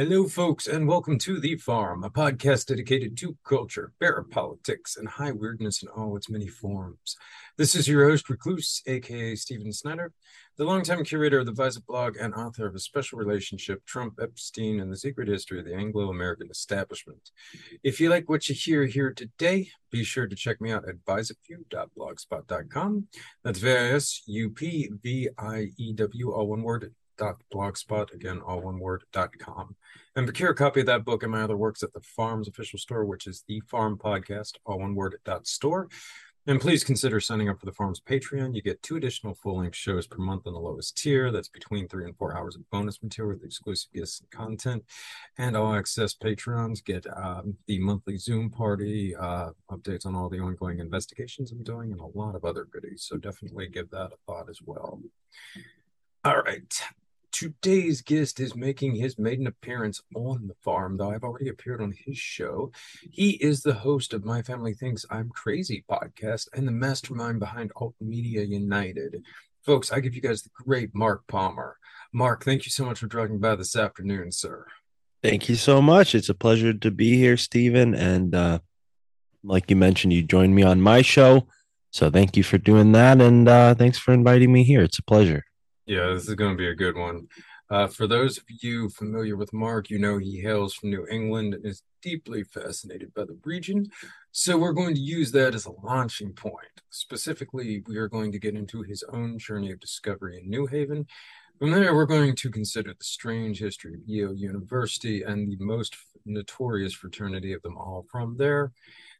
Hello, folks, and welcome to The Forum, a podcast dedicated to culture, parapolitics, and high weirdness in all its many forms. This is your host, Recluse, a.k.a. Stephen Snyder, the longtime curator of the Visup Blog and author of A Special Relationship, Trump, Epstein, and the Secret History of the Anglo-American Establishment. If you like what you hear here today, be sure to check me out at visupview.blogspot.com. That's visupview, all one word. .blogspot, again, all one word, .com. And procure a copy of that book and my other works at the Farm's official store, which is The Farm Podcast, all one word, .store. And please consider signing up for the Farm's Patreon. You get 2 additional full-length shows per month on the lowest tier. That's between 3 and 4 hours of bonus material with exclusive guests and content. And all access patrons get the monthly Zoom party, updates on all the ongoing investigations I'm doing, and a lot of other goodies. So definitely give that a thought as well. All right. Today's guest is making his maiden appearance on The Forum, though I've already appeared on his show. He is the host of My Family Thinks I'm Crazy podcast and the mastermind behind Alt Media United. Folks, I give you guys the great Mark Palmer. Mark, thank you so much for dropping by this afternoon, sir. Thank you so much. It's a pleasure to be here, Stephen. And like you mentioned, you joined me on my show. So thank you for doing that. And thanks for inviting me here. It's a pleasure. Yeah, this is going to be a good one. For those of you familiar with Mark, you know he hails from New England and is deeply fascinated by the region. So we're going to use that as a launching point. Specifically, we are going to get into his own journey of discovery in New Haven. From there, we're going to consider the strange history of Yale University and the most notorious fraternity of them all from there.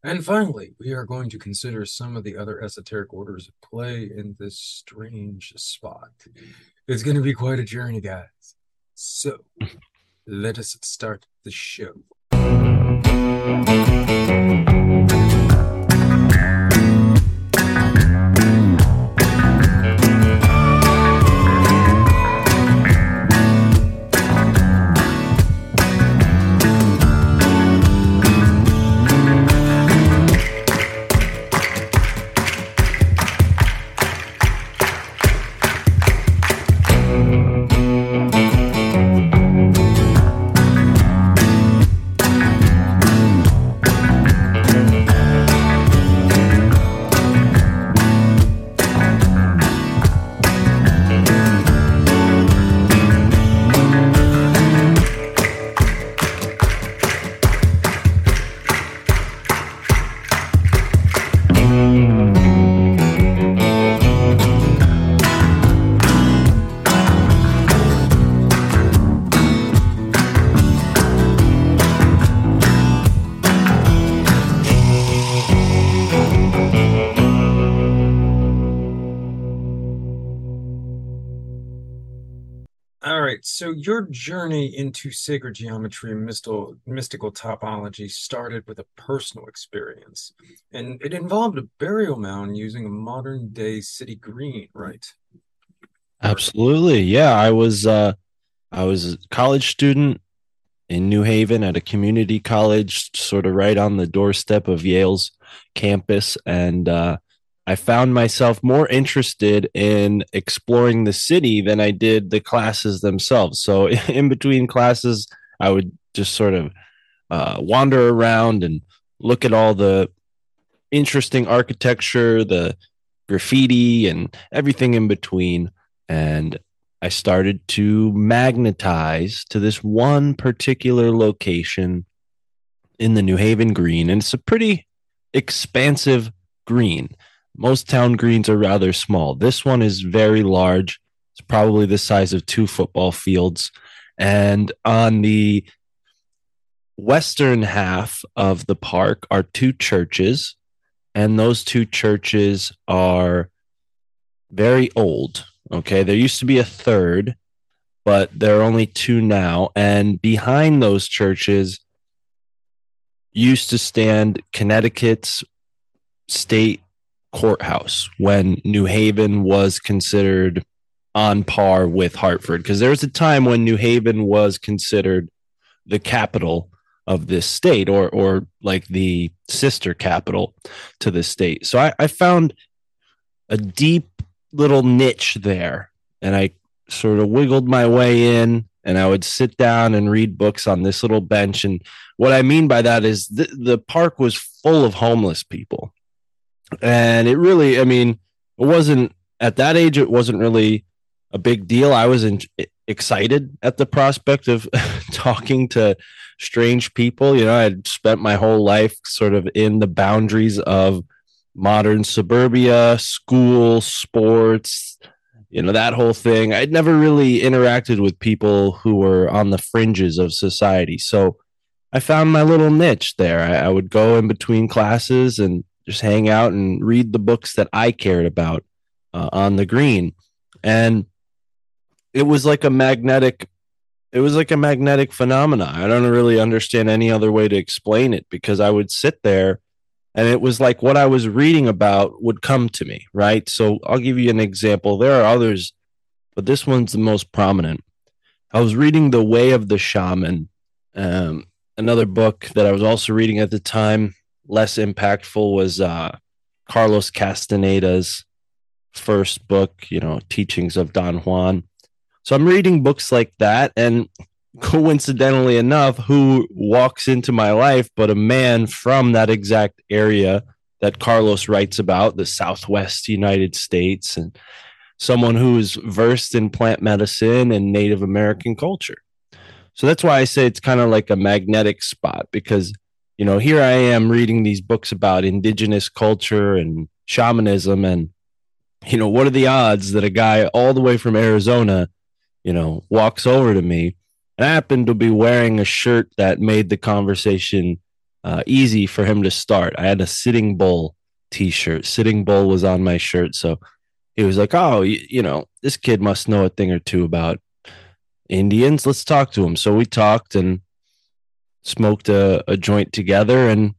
And finally, we are going to consider some of the other esoteric orders at play in this strange spot. It's going to be quite a journey, guys. So let us start the show. So your journey into sacred geometry and mystical topology started with a personal experience, and it involved a burial mound using a modern-day city green, right? Absolutely, yeah. I was a college student in New Haven at a community college, sort of right on the doorstep of Yale's campus, and I found myself more interested in exploring the city than I did the classes themselves. So in between classes, I would just sort of wander around and look at all the interesting architecture, the graffiti, and everything in between. And I started to magnetize to this one particular location in the New Haven Green. And it's a pretty expansive green. Most town greens are rather small. This one is very large. It's probably the size of 2 football fields. And on the western half of the park are 2 churches. And those 2 churches are very old. Okay, there used to be a 3rd, but there are only 2 now. And behind those churches used to stand Connecticut's state courthouse when New Haven was considered on par with Hartford, because there was a time when New Haven was considered the capital of this state, or like the sister capital to this state. So I found a deep little niche there, and I sort of wiggled my way in and I would sit down and read books on this little bench. And what I mean by that is the park was full of homeless people. And it really, I mean, it wasn't at that age, it wasn't really a big deal. I was excited at the prospect of talking to strange people. You know, I had spent my whole life sort of in the boundaries of modern suburbia, school, sports, you know, that whole thing. I'd never really interacted with people who were on the fringes of society. So I found my little niche there. I would go in between classes and just hang out and read the books that I cared about on the green. And it was like a magnetic, phenomena. I don't really understand any other way to explain it, because I would sit there and it was like what I was reading about would come to me, right? So I'll give you an example. There are others, but this one's the most prominent. I was reading The Way of the Shaman, another book that I was also reading at the time. Less impactful was Carlos Castaneda's first book, you know, Teachings of Don Juan. So I'm reading books like that, and coincidentally enough, who walks into my life but a man from that exact area that Carlos writes about, the Southwest United States, and someone who is versed in plant medicine and Native American culture. So that's why I say it's kind of like a magnetic spot, because, you know, here I am reading these books about indigenous culture and shamanism, and, you know, what are the odds that a guy all the way from Arizona, you know, walks over to me? And I happened to be wearing a shirt that made the conversation easy for him to start. I had a Sitting Bull t-shirt. Sitting Bull was on my shirt. So he was like, oh, you know, this kid must know a thing or two about Indians. Let's talk to him. So we talked and smoked a joint together. And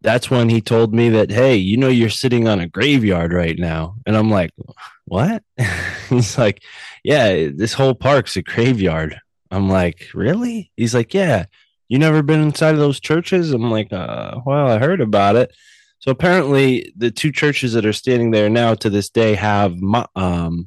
that's when he told me that, hey, you know, you're sitting on a graveyard right now. And I'm like, what? He's like, yeah, this whole park's a graveyard. I'm like, really? He's like, yeah, you never been inside of those churches? I'm like, well, I heard about it. So apparently the two churches that are standing there now to this day have, it's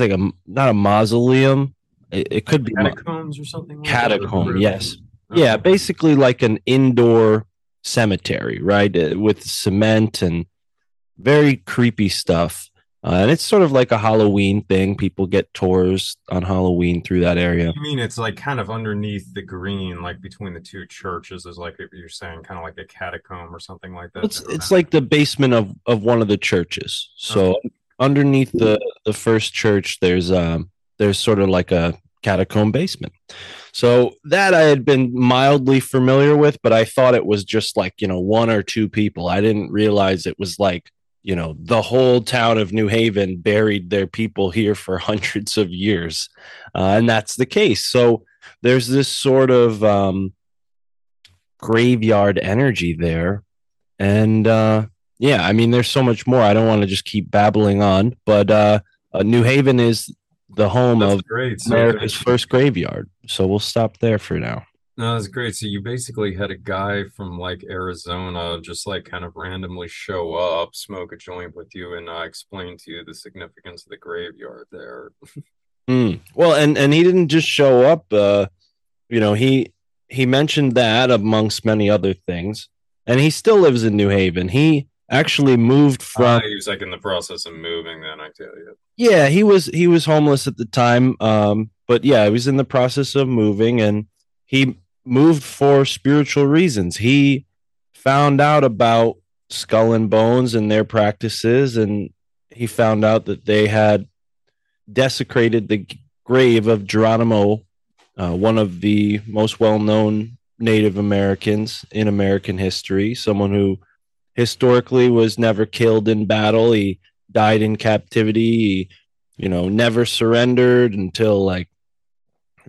like a, not a mausoleum. It could be catacombs or something. Like catacomb. Yes. Oh. Yeah. Basically like an indoor cemetery, right? With cement and very creepy stuff. And it's sort of like a Halloween thing. People get tours on Halloween through that area. You mean it's like kind of underneath the green, like between the two churches, is like you're saying, kind of like a catacomb or something like that? It's like the basement of one of the churches. So underneath the first church, there's sort of like a catacomb basement. So that I had been mildly familiar with, but I thought it was just like, you know, one or two people. I didn't realize it was like, you know, the whole town of New Haven buried their people here for hundreds of years. And that's the case. So there's this sort of graveyard energy there. And yeah, I mean, there's so much more. I don't want to just keep babbling on, but New Haven is the home of America's first graveyard. So we'll stop there for now. No, that's great. So you basically had a guy from like Arizona just like kind of randomly show up, smoke a joint with you, and explain to you the significance of the graveyard there. Well, and he didn't just show up. You know, he mentioned that amongst many other things, and he still lives in New Haven. He actually moved from. He was like in the process of moving. Then I tell you. Yeah, he was homeless at the time. But yeah, he was in the process of moving, and he moved for spiritual reasons. He found out about Skull and Bones and their practices, and he found out that they had desecrated the grave of Geronimo, one of the most well-known Native Americans in American history, someone who historically was never killed in battle. He died in captivity. He, you know, never surrendered until like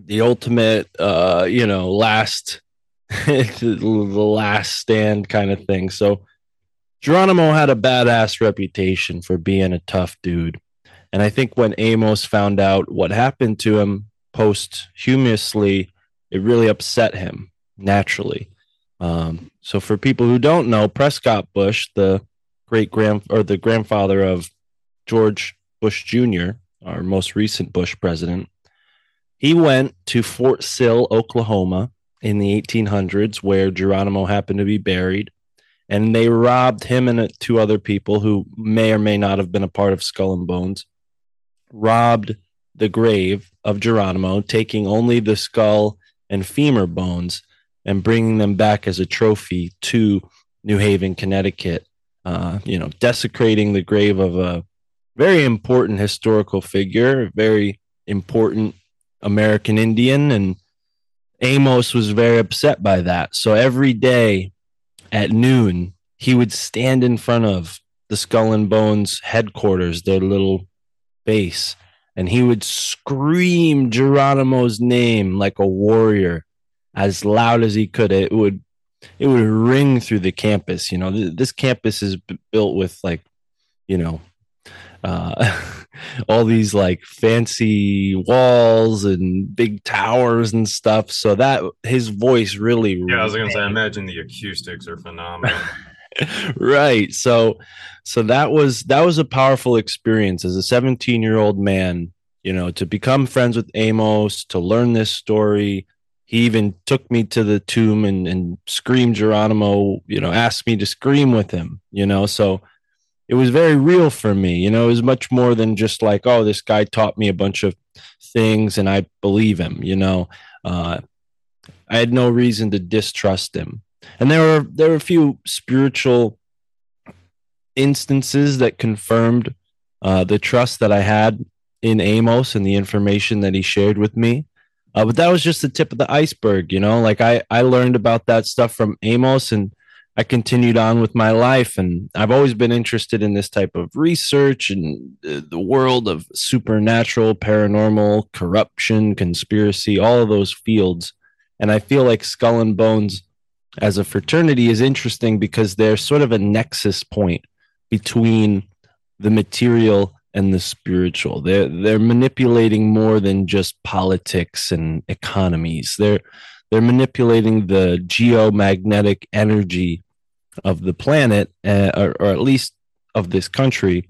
the ultimate, you know, last, the last stand kind of thing. So Geronimo had a badass reputation for being a tough dude. And I think when Amos found out what happened to him posthumously, it really upset him naturally. So for people who don't know, Prescott Bush, the the grandfather of George Bush Jr., our most recent Bush president, He went to Fort Sill, Oklahoma in the 1800s, where Geronimo happened to be buried. And they robbed him and two other people who may or may not have been a part of Skull and Bones, robbed the grave of Geronimo, taking only the skull and femur bones and bringing them back as a trophy to New Haven, Connecticut, desecrating the grave of a very important historical figure, very important American Indian. And Amos was very upset by that. So every day, at noon, he would stand in front of the Skull and Bones headquarters, their little base, and he would scream Geronimo's name like a warrior as loud as he could. It would ring through the campus. You know, this campus is built with all these like fancy walls and big towers and stuff. So that his voice really, I was gonna say, I imagine the acoustics are phenomenal. Right. So that was a powerful experience as a 17-year-old man, to become friends with Amos, to learn this story. He even took me to the tomb and screamed Geronimo, asked me to scream with him, so it was very real for me. It was much more than just like, oh, this guy taught me a bunch of things and I believe him. I had no reason to distrust him. And there were a few spiritual instances that confirmed the trust that I had in Amos and the information that he shared with me. But that was just the tip of the iceberg. I learned about that stuff from Amos, and I continued on with my life, and I've always been interested in this type of research and the world of supernatural, paranormal, corruption, conspiracy, all of those fields. And I feel like Skull and Bones as a fraternity is interesting because they're sort of a nexus point between the material and the spiritual. They're manipulating more than just politics and economies. They're manipulating the geomagnetic energy of the planet, or at least of this country.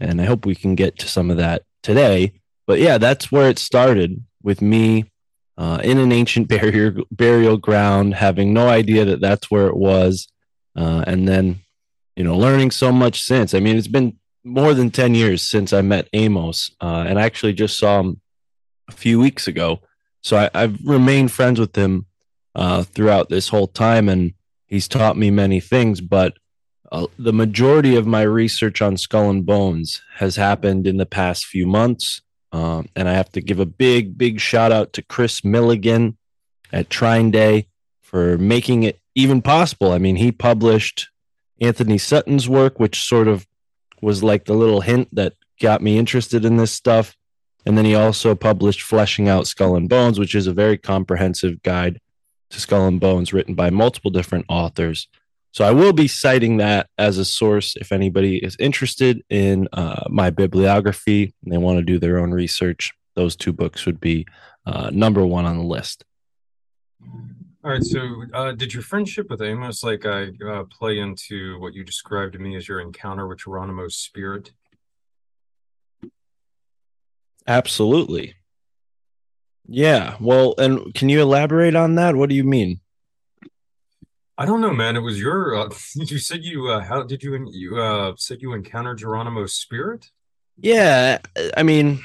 And I hope we can get to some of that today. But yeah, that's where it started with me in an ancient burial ground, having no idea that that's where it was. And then, learning so much since. I mean, it's been more than 10 years since I met Amos. And I actually just saw him a few weeks ago. So I've remained friends with him throughout this whole time, and he's taught me many things. But the majority of my research on Skull and Bones has happened in the past few months. And I have to give a big, big shout out to Chris Milligan at Trine Day for making it even possible. I mean, he published Anthony Sutton's work, which sort of was like the little hint that got me interested in this stuff. And then he also published Fleshing Out Skull and Bones, which is a very comprehensive guide to Skull and Bones written by multiple different authors. So I will be citing that as a source if anybody is interested in my bibliography and they want to do their own research. Those two books would be number one on the list. All right. So did your friendship with Amos play into what you described to me as your encounter with Geronimo's spirit? Absolutely. Yeah. Well, and can you elaborate on that? What do you mean? I don't know, man. It was your, you said you, how did you said you encountered Geronimo's spirit? Yeah. I mean,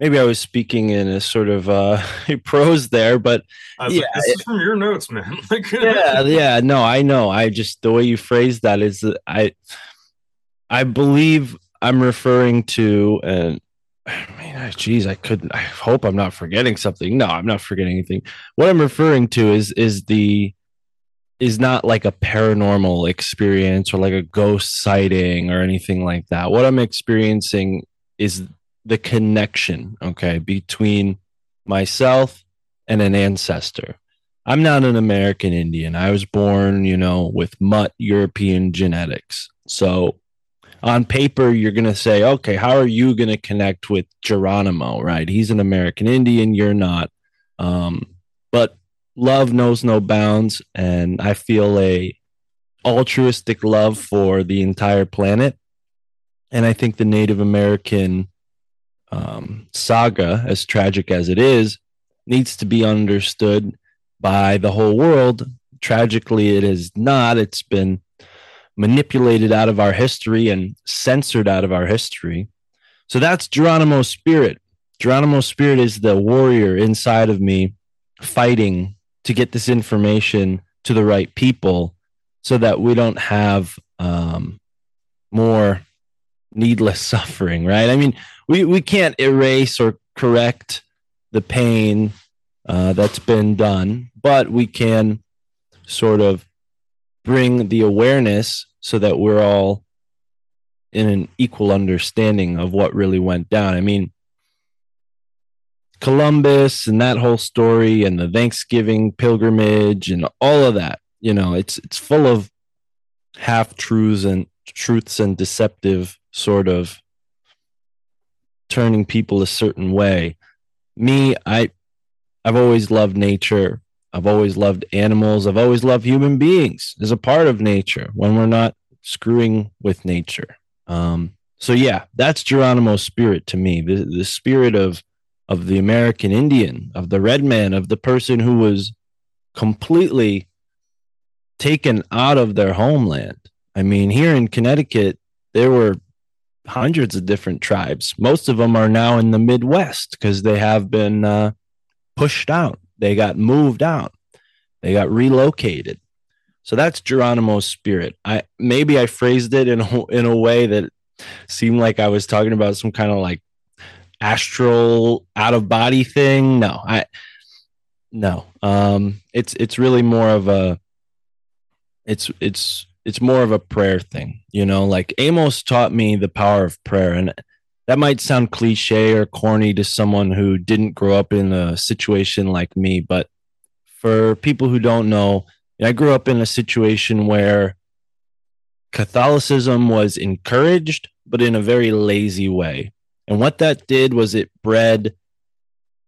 maybe I was speaking in a sort of prose there, but yeah, like, this is from your notes, man. Like, yeah. No, I know. I just, the way you phrased that is that I believe I'm referring to, and I hope I'm not forgetting something. No, I'm not forgetting anything. What I'm referring to is not like a paranormal experience or like a ghost sighting or anything like that. What I'm experiencing is the connection, okay, between myself and an ancestor. I'm not an American Indian. I was born, with mutt European genetics. So on paper, you're going to say, okay, how are you going to connect with Geronimo, right? He's an American Indian. You're not. But love knows no bounds. And I feel a altruistic love for the entire planet. And I think the Native American saga, as tragic as it is, needs to be understood by the whole world. Tragically, it is not. It's been manipulated out of our history and censored out of our history. So that's Geronimo's spirit. Geronimo's spirit is the warrior inside of me fighting to get this information to the right people so that we don't have more needless suffering, right? I mean, we can't erase or correct the pain that's been done, but we can sort of bring the awareness so that we're all in an equal understanding of what really went down. I mean, Columbus and that whole story and the Thanksgiving pilgrimage and all of that, you know, it's full of half truths and deceptive sort of turning people a certain way. Me, I've always loved nature. I've always loved animals. I've always loved human beings as a part of nature when we're not screwing with nature. So yeah, that's Geronimo's spirit to me. The spirit of the American Indian, of the red man, of the person who was completely taken out of their homeland. I mean, here in Connecticut, there were hundreds of different tribes. Most of them are now in the Midwest because they have been pushed out. They got moved out. They got relocated. So that's Geronimo's spirit. Maybe I phrased it in a way that seemed like I was talking about some kind of like astral out of body thing. No, it's really more of a, it's more of a prayer thing, you know, like Amos taught me the power of prayer. And that might sound cliche or corny to someone who didn't grow up in a situation like me, but for people who don't know, I grew up in a situation where Catholicism was encouraged, but in a very lazy way. And what that did was it bred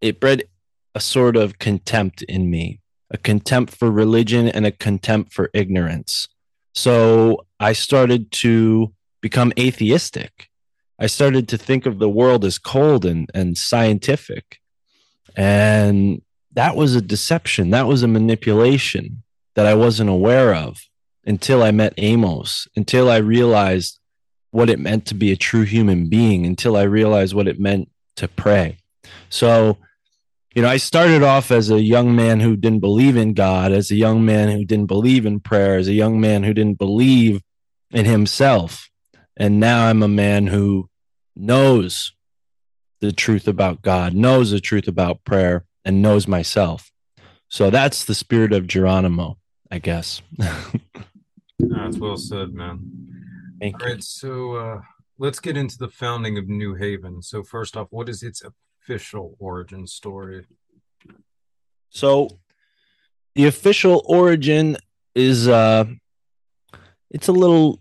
a sort of contempt in me, a contempt for religion and a contempt for ignorance. So I started to become atheistic. I started to think of the world as cold and scientific. And that was a deception. That was a manipulation that I wasn't aware of until I met Amos, until I realized what it meant to be a true human being, until I realized what it meant to pray. So, you know, I started off as a young man who didn't believe in God, as a young man who didn't believe in prayer, as a young man who didn't believe in himself. And now I'm a man who knows the truth about God, knows the truth about prayer, and knows myself. So that's the spirit of Geronimo, I guess. That's well said, man. Thank you. All right, so let's get into the founding of New Haven. So first off, what is its official origin story? So the official origin is it's a little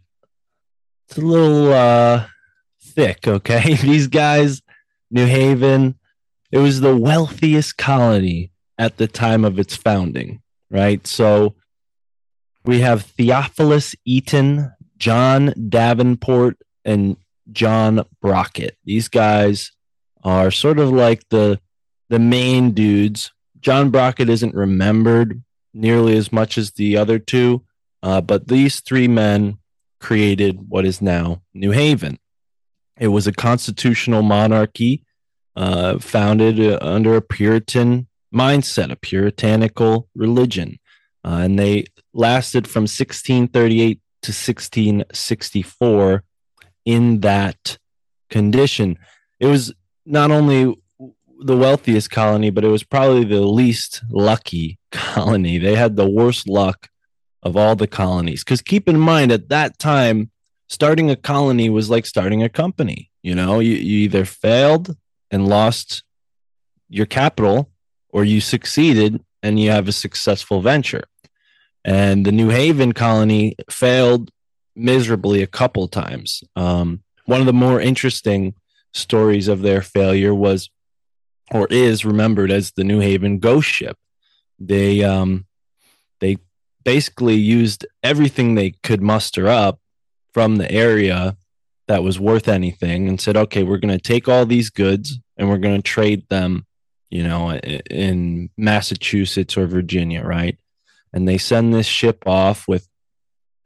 thick, okay? These guys, New Haven, it was the wealthiest colony at the time of its founding, right? So we have Theophilus Eaton, John Davenport, and John Brockett. These guys are sort of like the main dudes. John Brockett isn't remembered nearly as much as the other two, but these three men created what is now New Haven. It was a constitutional monarchy founded under a Puritan mindset, a puritanical religion. And they lasted from 1638 to 1664 in that condition. It was not only the wealthiest colony, but it was probably the least lucky colony. They had the worst luck of all the colonies. Because keep in mind, at that time, starting a colony was like starting a company. You know, you either failed and lost your capital, or you succeeded and you have a successful venture. And the New Haven colony failed miserably a couple times. One of the more interesting stories of their failure was, or is remembered as, the New Haven ghost ship. They basically used everything they could muster up from the area that was worth anything and said, okay, we're going to take all these goods and we're going to trade them, you know, in Massachusetts or Virginia, right? And they send this ship off with,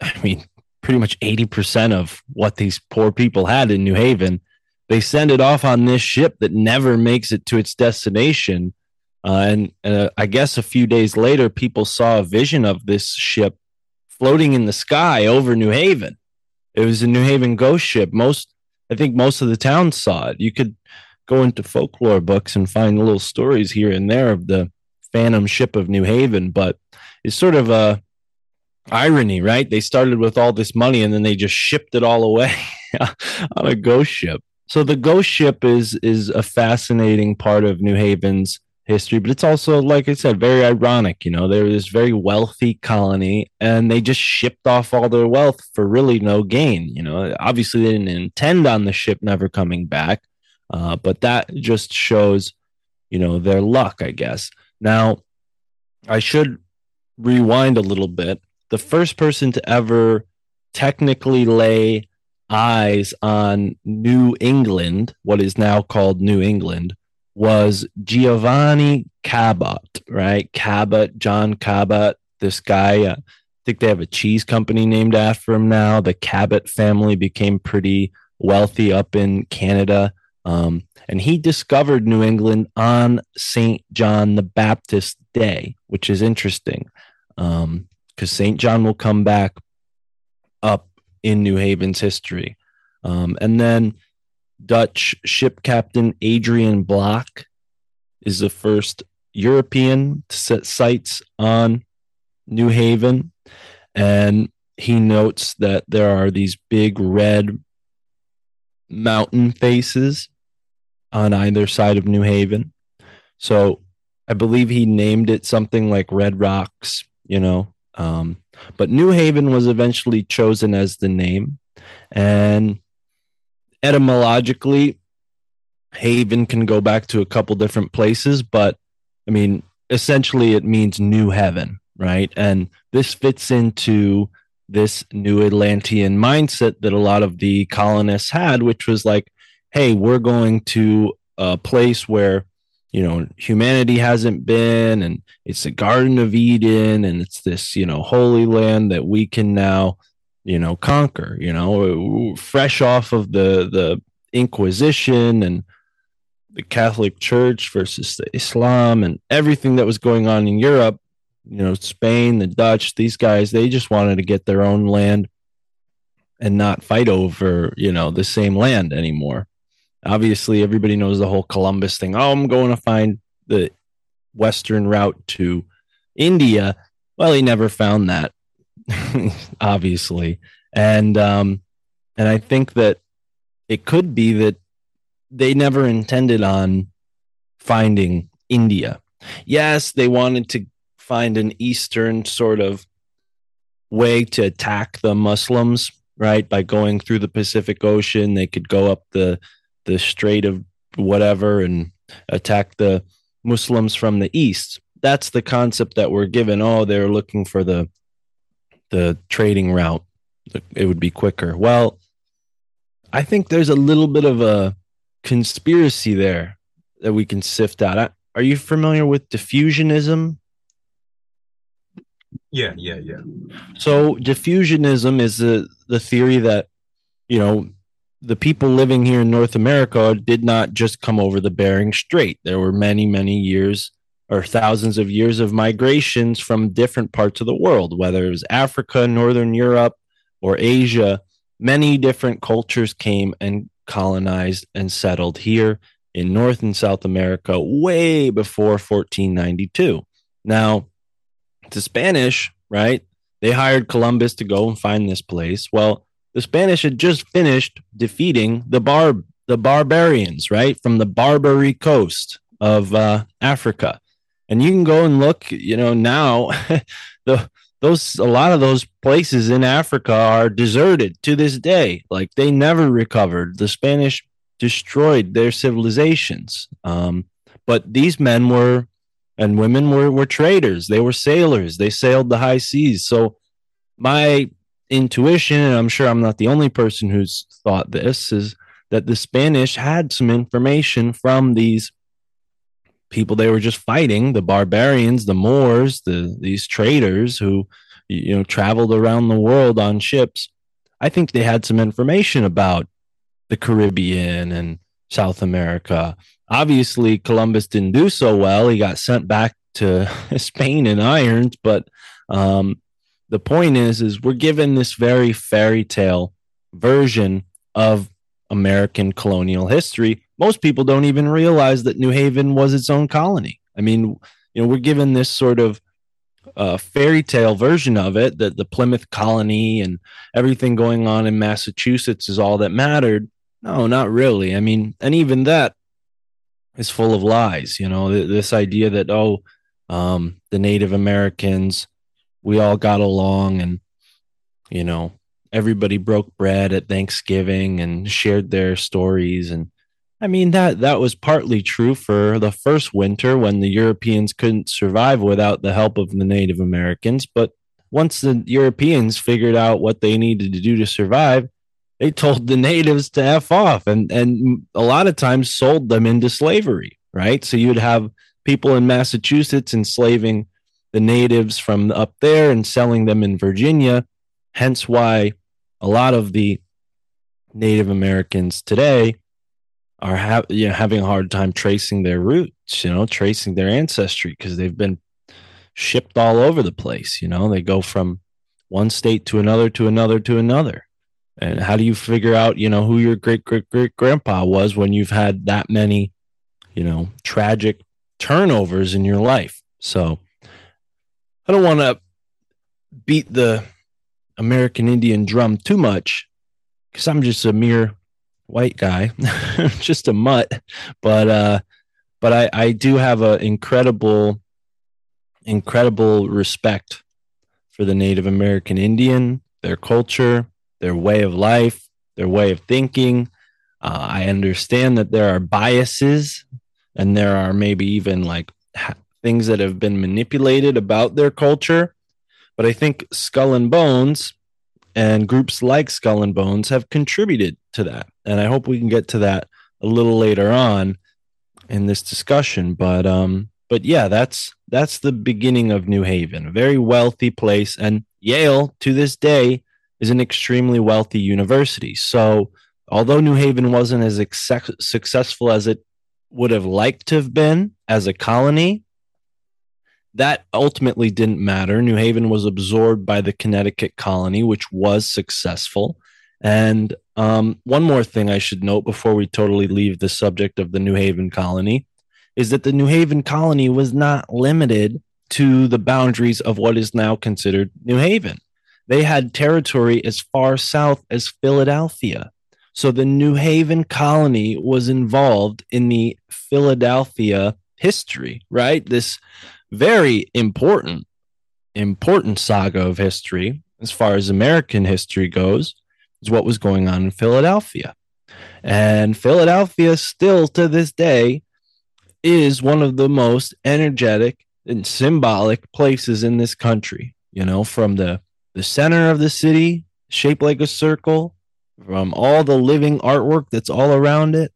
I mean, pretty much 80% of what these poor people had in New Haven. They send it off on this ship that never makes it to its destination. And I guess a few days later, people saw a vision of this ship floating in the sky over New Haven. It was a New Haven ghost ship. I think most of the town saw it. You could go into folklore books and find little stories here and there of the phantom ship of New Haven, but it's sort of a irony, right? They started with all this money and then they just shipped it all away on a ghost ship. So the ghost ship is a fascinating part of New Haven's history, but it's also, like I said, very ironic. You know, they were this very wealthy colony and they just shipped off all their wealth for really no gain. You know, obviously they didn't intend on the ship never coming back, but that just shows, you know, their luck, I guess. Now, I should rewind a little bit. The first person to ever technically lay eyes on New England, what is now called New England, was Giovanni Cabot, right? Cabot, John Cabot, this guy. I think they have a cheese company named after him now. The Cabot family became pretty wealthy up in Canada. And he discovered New England on St. John the Baptist Day, which is interesting because St. John will come back up in New Haven's history. And then Dutch ship captain Adrian Block is the first European to set sights on New Haven. And he notes that there are these big red mountain faces on either side of New Haven. So I believe he named it something like Red Rocks, you know. But New Haven was eventually chosen as the name. And etymologically, haven can go back to a couple different places, but I mean, essentially it means new heaven, right? And this fits into this new Atlantean mindset that a lot of the colonists had, which was like, hey, we're going to a place where, you know, humanity hasn't been, and it's the Garden of Eden, and it's this, you know, holy land that we can now, you know, conquer, you know, fresh off of the Inquisition and the Catholic Church versus the Islam and everything that was going on in Europe, you know, Spain, the Dutch, these guys, they just wanted to get their own land and not fight over, you know, the same land anymore. Obviously, everybody knows the whole Columbus thing. Oh, I'm going to find the Western route to India. Well, he never found that, obviously. And I think that it could be that they never intended on finding India. Yes, they wanted to find an Eastern sort of way to attack the Muslims, right? By going through the Pacific Ocean, they could go up the Strait of whatever and attack the Muslims from the east. That's the concept that we're given. Oh, they're looking for the trading route. It would be quicker. Well, I think there's a little bit of a conspiracy there that we can sift out. Are you familiar with diffusionism? Yeah. So diffusionism is the theory that, you know, the people living here in North America did not just come over the Bering Strait. There were many, many years or thousands of years of migrations from different parts of the world, whether it was Africa, Northern Europe, or Asia. Many different cultures came and colonized and settled here in North and South America way before 1492. Now, the Spanish, right? They hired Columbus to go and find this place. Well, the Spanish had just finished defeating the barbarians, right, from the Barbary coast of Africa. And you can go and look, you know, now a lot of those places in Africa are deserted to this day. Like, they never recovered. The Spanish destroyed their civilizations. But these men were, and women were traders. They were sailors. They sailed the high seas. So my intuition, and I'm sure I'm not the only person who's thought this, is that the Spanish had some information from these people they were just fighting, the barbarians, the Moors, these traders who, you know, traveled around the world on ships. I think they had some information about the Caribbean and South America. Obviously, Columbus didn't do so well. He got sent back to Spain in irons, but the point is we're given this very fairy tale version of American colonial history. Most people don't even realize that New Haven was its own colony. I mean, you know, we're given this sort of fairy tale version of it, that the Plymouth colony and everything going on in Massachusetts is all that mattered. No, not really. I mean, and even that is full of lies. You know, this idea that, the Native Americans, we all got along and, you know, everybody broke bread at Thanksgiving and shared their stories. And I mean, that was partly true for the first winter when the Europeans couldn't survive without the help of the Native Americans. But once the Europeans figured out what they needed to do to survive, they told the natives to F off and a lot of times sold them into slavery, right? So you'd have people in Massachusetts enslaving the natives from up there and selling them in Virginia. Hence why a lot of the Native Americans today are having a hard time tracing their roots, you know, tracing their ancestry, because they've been shipped all over the place. You know, they go from one state to another, to another, to another. And how do you figure out, you know, who your great-great-great-grandpa was when you've had that many, you know, tragic turnovers in your life? So I don't want to beat the American Indian drum too much, because I'm just a mere white guy, just a mutt. But I do have an incredible respect for the Native American Indian, their culture, their way of life, their way of thinking. I understand that there are biases and there are maybe even like things that have been manipulated about their culture. But I think Skull and Bones and groups like Skull and Bones have contributed to that. And I hope we can get to that a little later on in this discussion. But yeah, that's the beginning of New Haven, a very wealthy place. And Yale to this day is an extremely wealthy university. So although New Haven wasn't as successful as it would have liked to have been as a colony, that ultimately didn't matter. New Haven was absorbed by the Connecticut colony, which was successful. And one more thing I should note before we totally leave the subject of the New Haven colony is that the New Haven colony was not limited to the boundaries of what is now considered New Haven. They had territory as far south as Philadelphia. So the New Haven colony was involved in the Philadelphia history, right? This very important saga of history, as far as American history goes, is what was going on in Philadelphia. And Philadelphia still to this day is one of the most energetic and symbolic places in this country, you know, from the center of the city, shaped like a circle, from all the living artwork that's all around it.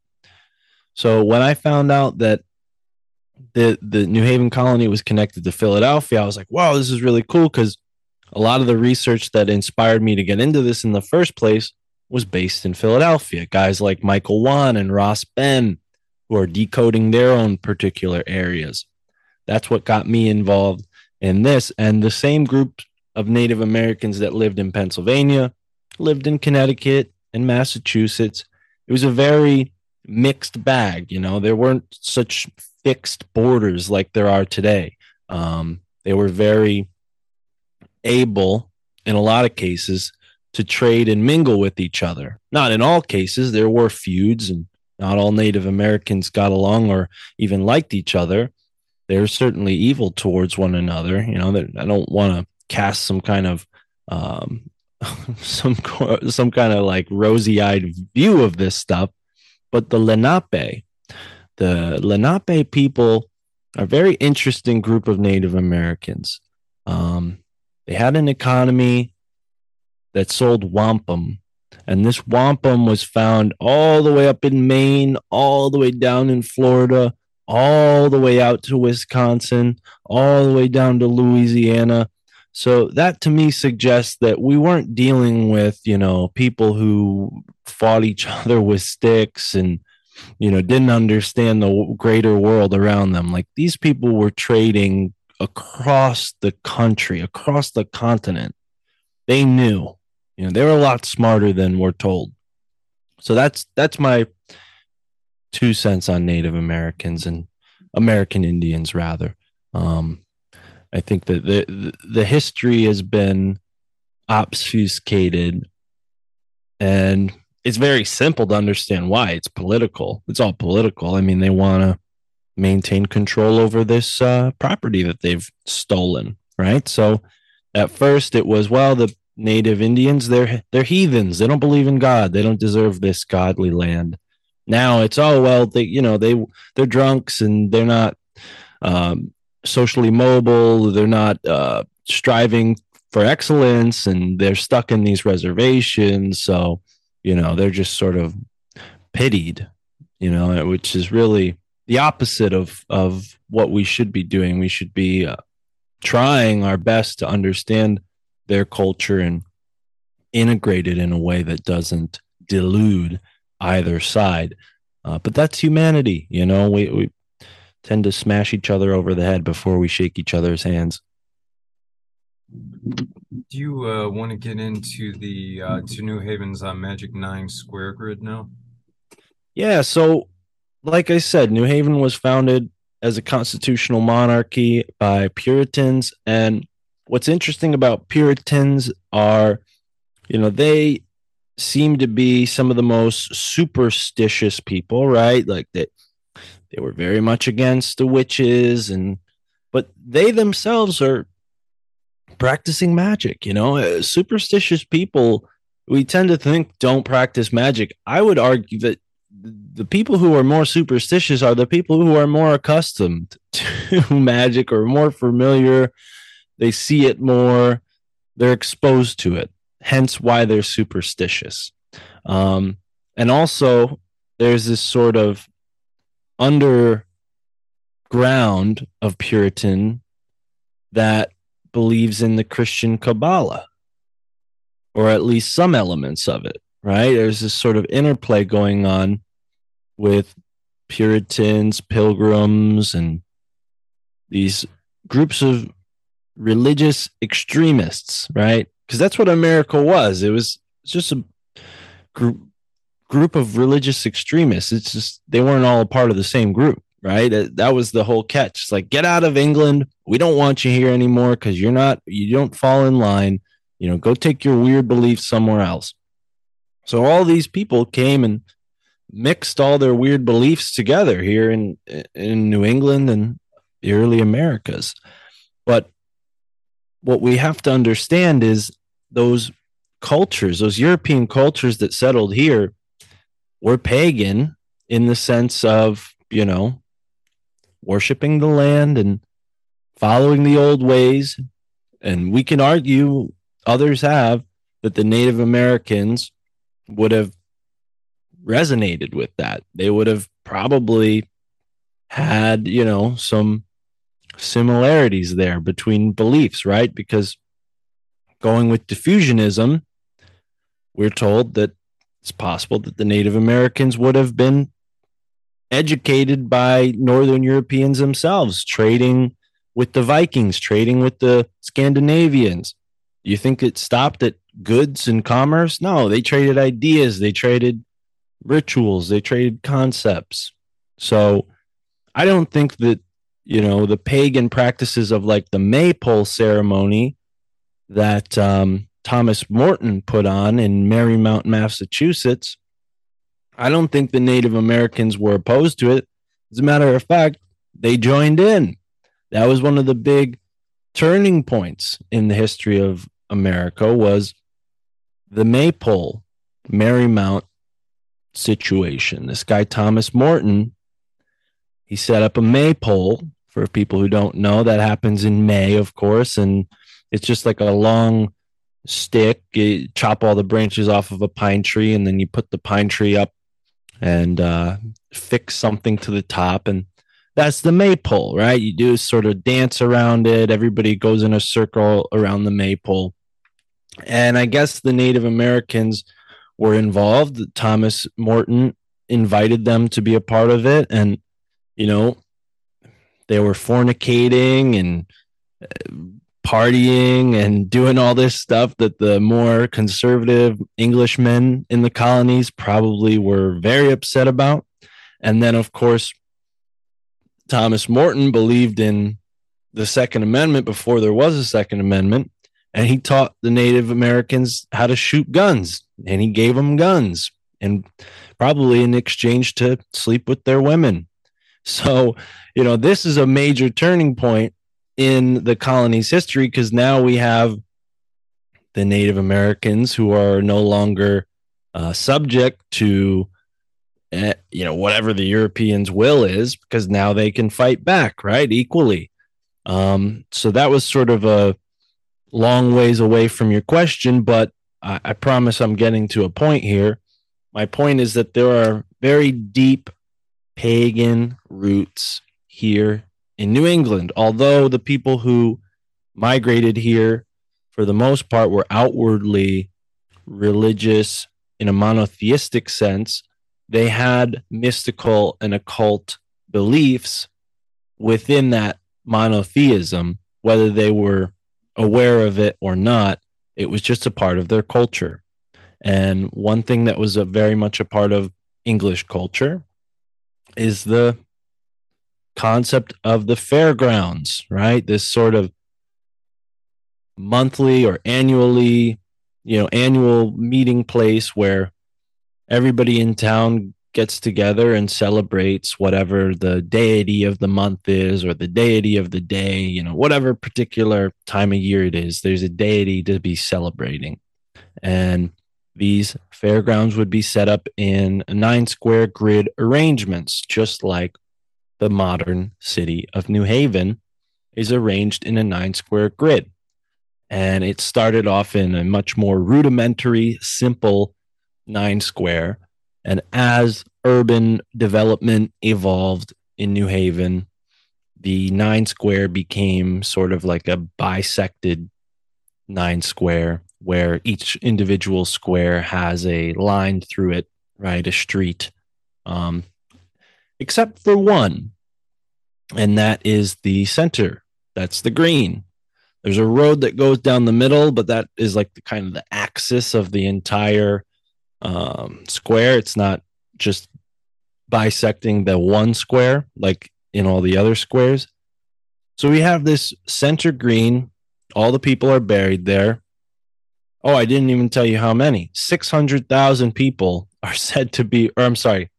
So when I found out that the New Haven colony was connected to Philadelphia, I was like, wow, this is really cool, because a lot of the research that inspired me to get into this in the first place was based in Philadelphia. Guys like Michael Wan and Ross Benn, who are decoding their own particular areas. That's what got me involved in this. And the same group of Native Americans that lived in Pennsylvania lived in Connecticut and Massachusetts. It was a very mixed bag. You know, there weren't such fixed borders like there are today. They were very able, in a lot of cases, to trade and mingle with each other. Not in all cases. There were feuds, and not all Native Americans got along or even liked each other. They were certainly evil towards one another. You know, I don't want to cast some kind of some kind of like rosy-eyed view of this stuff, but the Lenape people are a very interesting group of Native Americans. They had an economy that sold wampum. And this wampum was found all the way up in Maine, all the way down in Florida, all the way out to Wisconsin, all the way down to Louisiana. So that to me suggests that we weren't dealing with, you know, people who fought each other with sticks and, you know, didn't understand the greater world around them. Like, these people were trading across the country, across the continent. They knew, you know, they were a lot smarter than we're told. So that's my 2 cents on Native Americans and American Indians, rather. I think that the history has been obfuscated, and it's very simple to understand why. It's political. It's all political. I mean, they want to maintain control over this property that they've stolen, right? So at first it was, well, the Native Indians, they're heathens. They don't believe in God. They don't deserve this godly land. Now it's, oh, well, they, you know, they're drunks and they're not socially mobile. They're not striving for excellence, and they're stuck in these reservations. So, you know, they're just sort of pitied, you know, which is really the opposite of what we should be doing. We should be trying our best to understand their culture and integrate it in a way that doesn't delude either side. But that's humanity. You know, we tend to smash each other over the head before we shake each other's hands. Do you want to get into the to New Haven's Magic 9 square grid now? Yeah, so like I said, New Haven was founded as a constitutional monarchy by Puritans. And what's interesting about Puritans are, you know, they seem to be some of the most superstitious people, right? Like they were very much against the witches, but they themselves are practicing magic. You know, superstitious people, we tend to think, don't practice magic. I would argue that the people who are more superstitious are the people who are more accustomed to magic or more familiar. They see it more. They're exposed to it. Hence why they're superstitious. And also there's this sort of underground of Puritan that believes in the Christian Kabbalah, or at least some elements of it, right? There's this sort of interplay going on with Puritans, pilgrims, and these groups of religious extremists, right? Because that's what America was. It was just a group of religious extremists. It's just they weren't all a part of the same group, right? That was the whole catch. It's like, get out of England. We don't want you here anymore because you don't fall in line. You know, go take your weird beliefs somewhere else. So all these people came and mixed all their weird beliefs together here in New England and the early Americas. But what we have to understand is those cultures, those European cultures that settled here, were pagan in the sense of, you know, worshiping the land and following the old ways. And we can argue, others have, that the Native Americans would have resonated with that. They would have probably had, you know, some similarities there between beliefs, right? Because going with diffusionism, we're told that it's possible that the Native Americans would have been educated by Northern Europeans themselves, trading with the Vikings, trading with the Scandinavians. You think it stopped at goods and commerce? No, they traded ideas, they traded rituals, they traded concepts. So I don't think that, you know, the pagan practices of like the maypole ceremony that Thomas Morton put on in Marymount, Massachusetts, I don't think the Native Americans were opposed to it. As a matter of fact, they joined in. That was one of the big turning points in the history of America, was the maypole, Marymount situation. This guy, Thomas Morton, he set up a maypole. For people who don't know, that happens in May, of course, and it's just like a long stick, you chop all the branches off of a pine tree, and then you put the pine tree up and fix something to the top. And that's the maypole, right? You do sort of dance around it. Everybody goes in a circle around the maypole. And I guess the Native Americans were involved. Thomas Morton invited them to be a part of it. And, you know, they were fornicating and partying and doing all this stuff that the more conservative Englishmen in the colonies probably were very upset about. And then, of course, Thomas Morton believed in the Second Amendment before there was a Second Amendment, and he taught the Native Americans how to shoot guns, and he gave them guns, and probably in exchange to sleep with their women. So, you know, this is a major turning point in the colony's history, because now we have the Native Americans who are no longer subject to, you know, whatever the Europeans' will is, because now they can fight back, right? Equally. So that was sort of a long ways away from your question, but I promise I'm getting to a point here. My point is that there are very deep pagan roots here in New England, although the people who migrated here, for the most part, were outwardly religious in a monotheistic sense, they had mystical and occult beliefs within that monotheism, whether they were aware of it or not. It was just a part of their culture. And one thing that was very much a part of English culture is the concept of the fairgrounds, right? This sort of monthly or annually, you know, annual meeting place where everybody in town gets together and celebrates whatever the deity of the month is, or the deity of the day, you know, whatever particular time of year it is, there's a deity to be celebrating. And these fairgrounds would be set up in 9-square grid arrangements, just like the modern city of New Haven is arranged in a 9-square grid. And it started off in a much more rudimentary, simple 9-square. And as urban development evolved in New Haven, the 9-square became sort of like a bisected 9-square, where each individual square has a line through it, right? A street. Except for one, and that is the center. That's the green. There's a road that goes down the middle, but that is like the kind of the axis of the entire square. It's not just bisecting the one square like in all the other squares. So we have this center green. All the people are buried there. Oh, I didn't even tell you how many. 600,000 people are said to be, or I'm sorry,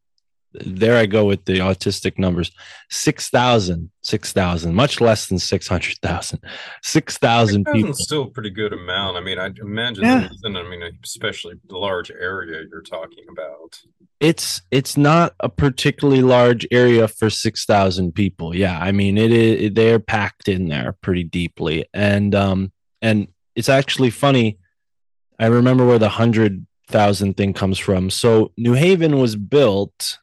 there I go with the autistic numbers. 6,000, much less than 600,000. 6,000 people. Still a pretty good amount. I mean, I imagine, especially the large area you're talking about. It's not a particularly large area for 6,000 people. Yeah, I mean, it is, they're packed in there pretty deeply. And it's actually funny. I remember where the 100,000 thing comes from. So New Haven was built,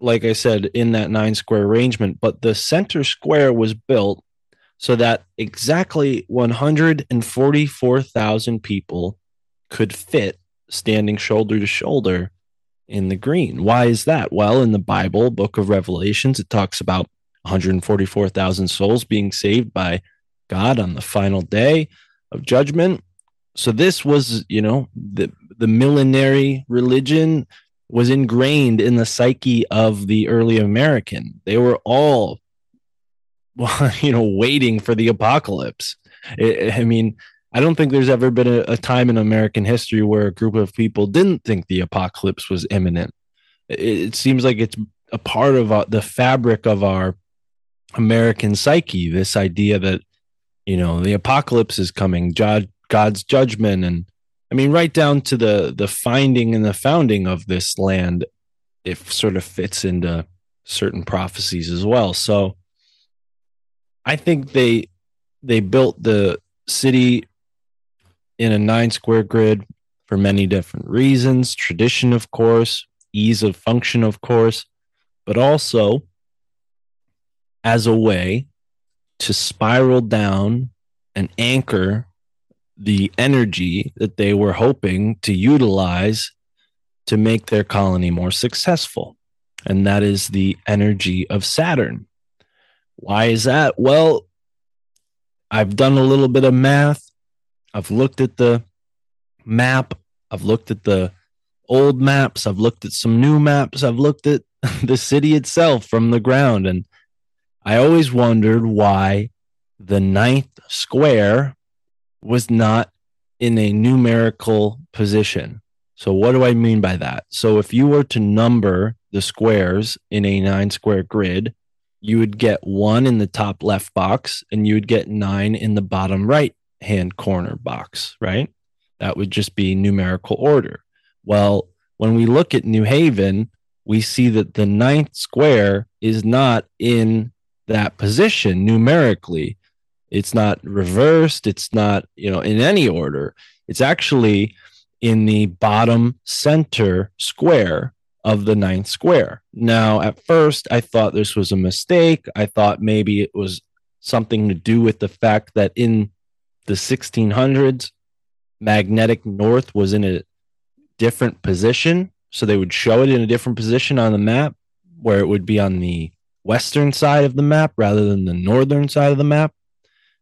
like I said, in that 9-square arrangement, but the center square was built so that exactly 144,000 people could fit standing shoulder to shoulder in the green. Why is that? Well, in the Bible, Book of Revelations, it talks about 144,000 souls being saved by God on the final day of judgment. So this was, you know, the millenary religion was ingrained in the psyche of the early American. They were all, you know, waiting for the apocalypse. I mean, I don't think there's ever been a time in American history where a group of people didn't think the apocalypse was imminent. It seems like it's a part of the fabric of our American psyche, this idea that, you know, the apocalypse is coming, God's judgment. And I mean, right down to the finding and the founding of this land, it sort of fits into certain prophecies as well. So I think they built the city in a 9-square grid for many different reasons. Tradition, of course, ease of function, of course, but also as a way to spiral down and anchor the energy that they were hoping to utilize to make their colony more successful. And that is the energy of Saturn. Why is that? Well, I've done a little bit of math. I've looked at the map. I've looked at the old maps. I've looked at some new maps. I've looked at the city itself from the ground. And I always wondered why the 9th square was not in a numerical position. So what do I mean by that? So if you were to number the squares in a 9-square grid, you would get 1 in the top left box and you would get 9 in the bottom right hand corner box, right? That would just be numerical order. Well, when we look at New Haven, we see that the 9th square is not in that position numerically. It's not reversed. It's not, in any order. It's actually in the bottom center square of the 9th square. Now, at first, I thought this was a mistake. I thought maybe it was something to do with the fact that in the 1600s, magnetic north was in a different position. So they would show it in a different position on the map where it would be on the western side of the map rather than the northern side of the map,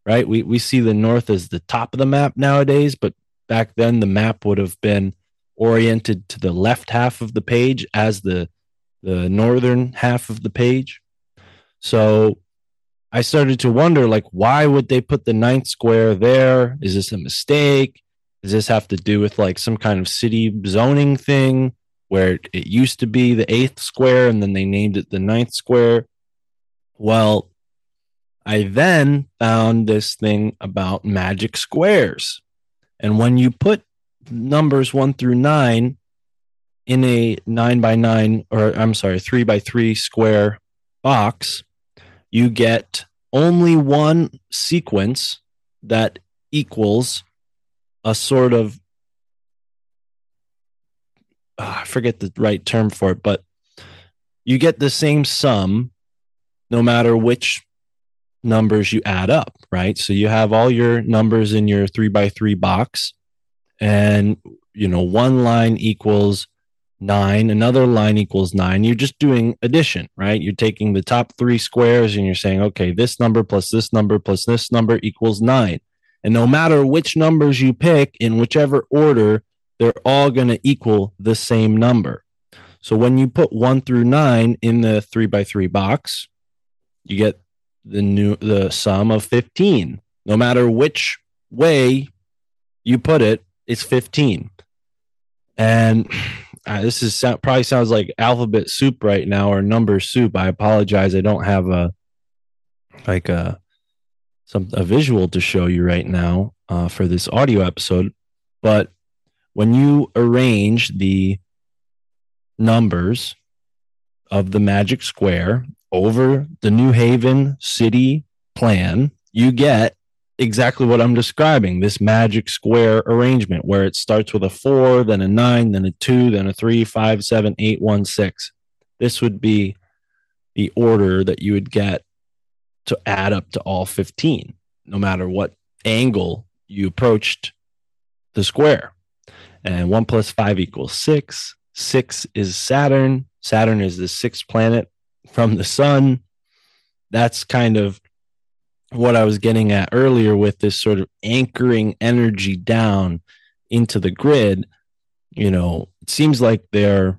right? We see the north as the top of the map nowadays, but back then the map would have been oriented to the left half of the page as the northern half of the page. So I started to wonder, why would they put the 9th square there? Is this a mistake? Does this have to do with some kind of city zoning thing where it used to be the 8th square and then they named it the 9th square? Well, I then found this thing about magic squares. And when you put numbers 1 through 9 in a 9 by 9, or 3 by 3 square box, you get only one sequence that equals a sort of, I forget the right term for it, but you get the same sum no matter which numbers you add up, right? So you have all your numbers in your 3 by 3 box, and one line equals 9, another line equals 9. You're just doing addition, right? You're taking the top 3 squares and you're saying, okay, this number plus this number plus this number equals 9. And no matter which numbers you pick in whichever order, they're all going to equal the same number. So when you put 1 through 9 in the 3 by 3 box, you get the sum of 15. No matter which way you put it, it's 15. And this is probably sounds like alphabet soup right now, or number soup. I apologize. I don't have a visual to show you right now for this audio episode. But when you arrange the numbers of the magic square over the New Haven city plan, you get exactly what I'm describing, this magic square arrangement where it starts with a 4, then a 9, then a 2, then a 3, 5, 7, 8, 1, 6. This would be the order that you would get to add up to all 15, no matter what angle you approached the square. And 1 plus 5 equals 6. 6 is Saturn. Saturn is the 6th planet from the sun. That's kind of what I was getting at earlier with this sort of anchoring energy down into the grid. It seems like they're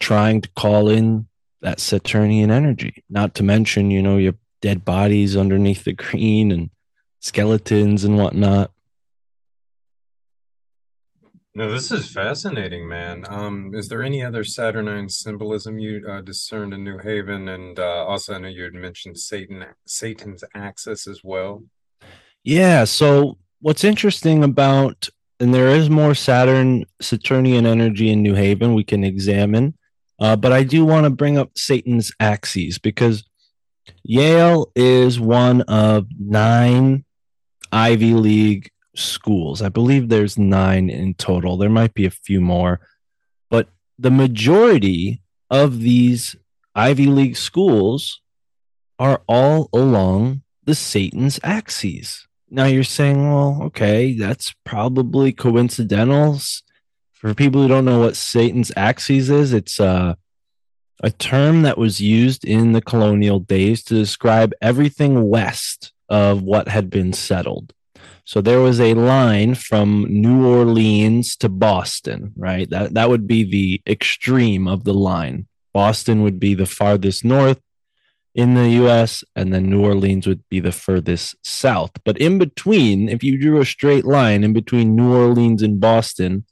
trying to call in that Saturnian energy, not to mention, your dead bodies underneath the green and skeletons and whatnot. No, this is fascinating, man. Is there any other Saturnine symbolism you discerned in New Haven? And also, I know you had mentioned Satan's Axis as well. Yeah. So what's interesting about, and there is more Saturnian energy in New Haven we can examine. But I do want to bring up Satan's Axis, because Yale is one of 9 Ivy League schools. I believe there's 9 in total. There might be a few more, but the majority of these Ivy League schools are all along the Satan's axis. Now you're saying, well, okay, that's probably coincidental. For people who don't know what Satan's axis is, it's a term that was used in the colonial days to describe everything west of what had been settled. So there was a line from New Orleans to Boston, right? That would be the extreme of the line. Boston would be the farthest north in the U.S., and then New Orleans would be the furthest south. But in between, if you drew a straight line in between New Orleans and Boston,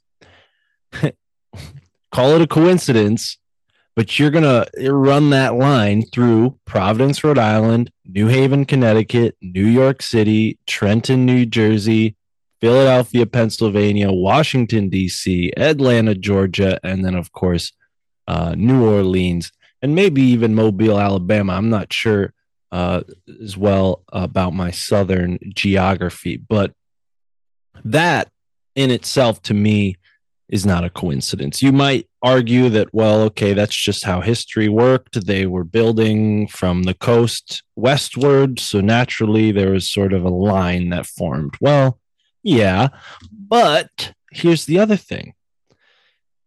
call it a coincidence, but you're going to run that line through Providence, Rhode Island, New Haven, Connecticut, New York City, Trenton, New Jersey, Philadelphia, Pennsylvania, Washington, D.C., Atlanta, Georgia, and then, of course, New Orleans, and maybe even Mobile, Alabama. I'm not sure as well about my southern geography, but that in itself, to me, is not a coincidence. You might argue that, well, okay, that's just how history worked. They were building from the coast westward, so naturally there was sort of a line that formed. Well, yeah, but here's the other thing.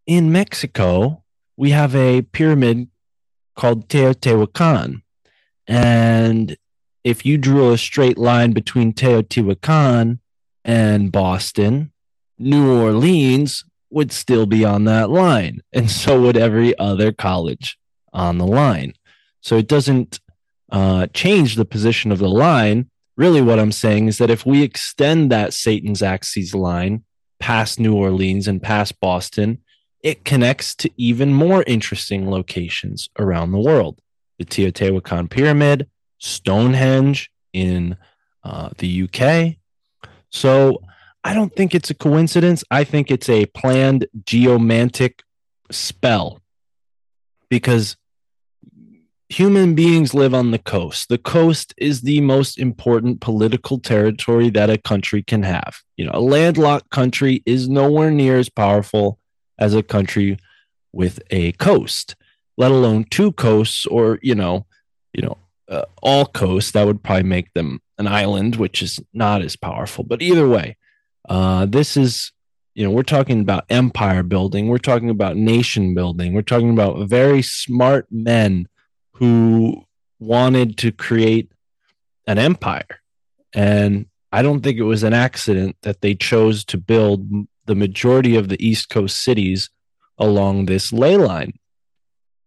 In Mexico, we have a pyramid called Teotihuacan, and if you drew a straight line between Teotihuacan and Boston, New Orleans would still be on that line, and so would every other college on the line. So it doesn't change the position of the line. Really, what I'm saying is that if we extend that Satan's axis line past New Orleans and past Boston, it connects to even more interesting locations around the world. The Teotihuacan Pyramid, Stonehenge in the UK. So I don't think it's a coincidence. I think it's a planned geomantic spell, because human beings live on the coast. The coast is the most important political territory that a country can have. You know, a landlocked country is nowhere near as powerful as a country with a coast, let alone two coasts, or, all coasts. That would probably make them an island, which is not as powerful. But either way, this is, we're talking about empire building. We're talking about nation building. We're talking about very smart men who wanted to create an empire. And I don't think it was an accident that they chose to build the majority of the East Coast cities along this ley line.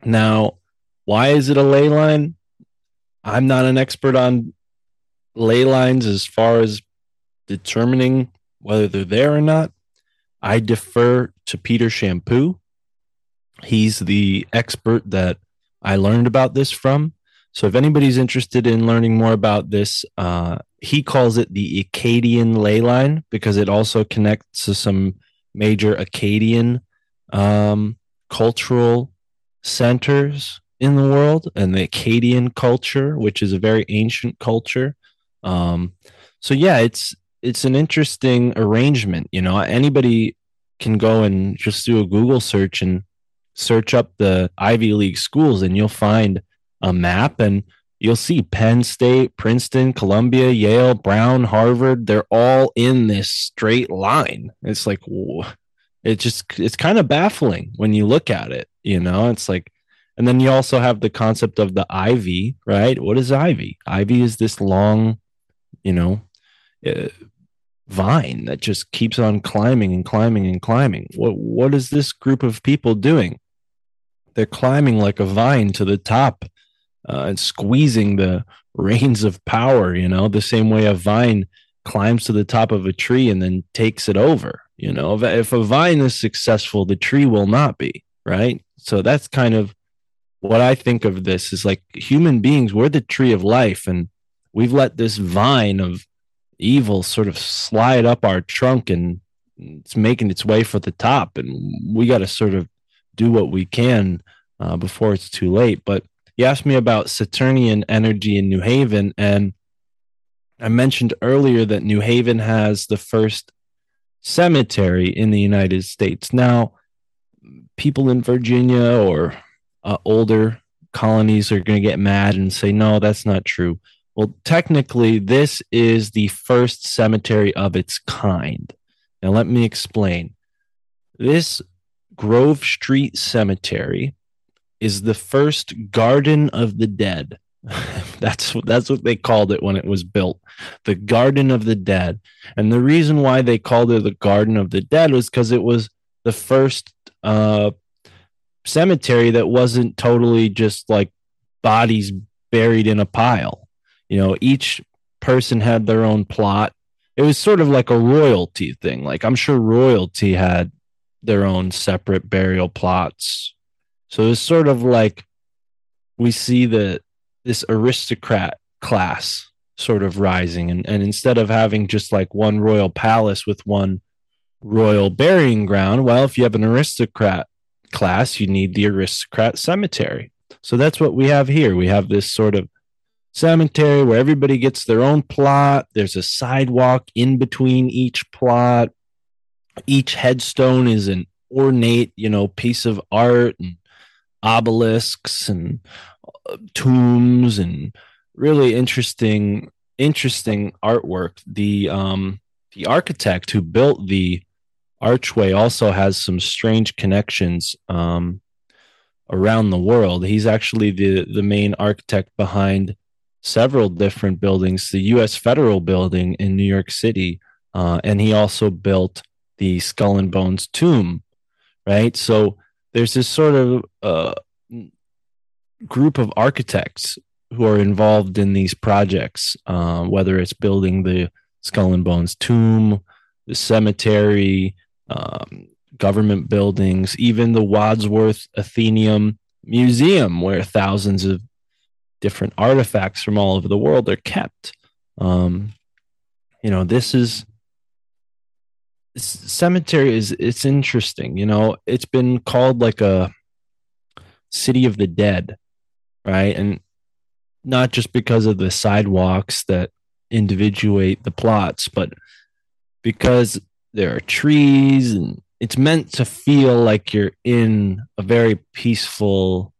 Now, why is it a ley line? I'm not an expert on ley lines as far as determining whether they're there or not. I defer to Peter Shampoo. He's the expert that I learned about this from. So if anybody's interested in learning more about this, he calls it the Acadian ley line, because it also connects to some major Acadian cultural centers in the world, and the Acadian culture, which is a very ancient culture. So yeah, it's an interesting arrangement. Anybody can go and just do a Google search and search up the Ivy League schools, and you'll find a map, and you'll see Penn State, Princeton, Columbia, Yale, Brown, Harvard. They're all in this straight line. It's like, it's kind of baffling when you look at it, it's like, and then you also have the concept of the ivy, right? What is ivy? Ivy is this long, vine that just keeps on climbing and climbing and climbing. What is this group of people doing? They're climbing like a vine to the top and squeezing the reins of power, the same way a vine climbs to the top of a tree and then takes it over. If a vine is successful, the tree will not be, right? So that's kind of what I think of this is like human beings, we're the tree of life, and we've let this vine of evil sort of slide up our trunk, and it's making its way for the top, and we got to sort of do what we can before it's too late. But you asked me about Saturnian energy in New Haven, and I mentioned earlier that New Haven has the first cemetery in the United States. Now, people in Virginia or older colonies are going to get mad and say, no, that's not true. Well, technically, this is the first cemetery of its kind. Now, let me explain. This Grove Street Cemetery is the first Garden of the Dead. That's what they called it when it was built, the Garden of the Dead. And the reason why they called it the Garden of the Dead was because it was the first cemetery that wasn't totally just like bodies buried in a pile. You know, each person had their own plot. It was sort of like a royalty thing. Like, I'm sure royalty had their own separate burial plots. So it's sort of like we see this aristocrat class sort of rising. And instead of having just like one royal palace with one royal burying ground, well, if you have an aristocrat class, you need the aristocrat cemetery. So that's what we have here. We have this sort of cemetery where everybody gets their own plot. There's a sidewalk in between each plot. Each headstone is an ornate, you know, piece of art, and obelisks and tombs and really interesting artwork. The architect who built the archway also has some strange connections around the world. He's actually the main architect behind several different buildings, the U.S. Federal Building in New York City, and he also built the Skull and Bones tomb, right? So there's this sort of group of architects who are involved in these projects, whether it's building the Skull and Bones tomb, the cemetery, government buildings, even the Wadsworth Athenaeum Museum, where thousands of different artifacts from all over the world are kept. You know, this cemetery is, it's interesting. You know, it's been called like a city of the dead, right? And not just because of the sidewalks that individuate the plots, but because there are trees, and it's meant to feel like you're in a very peaceful,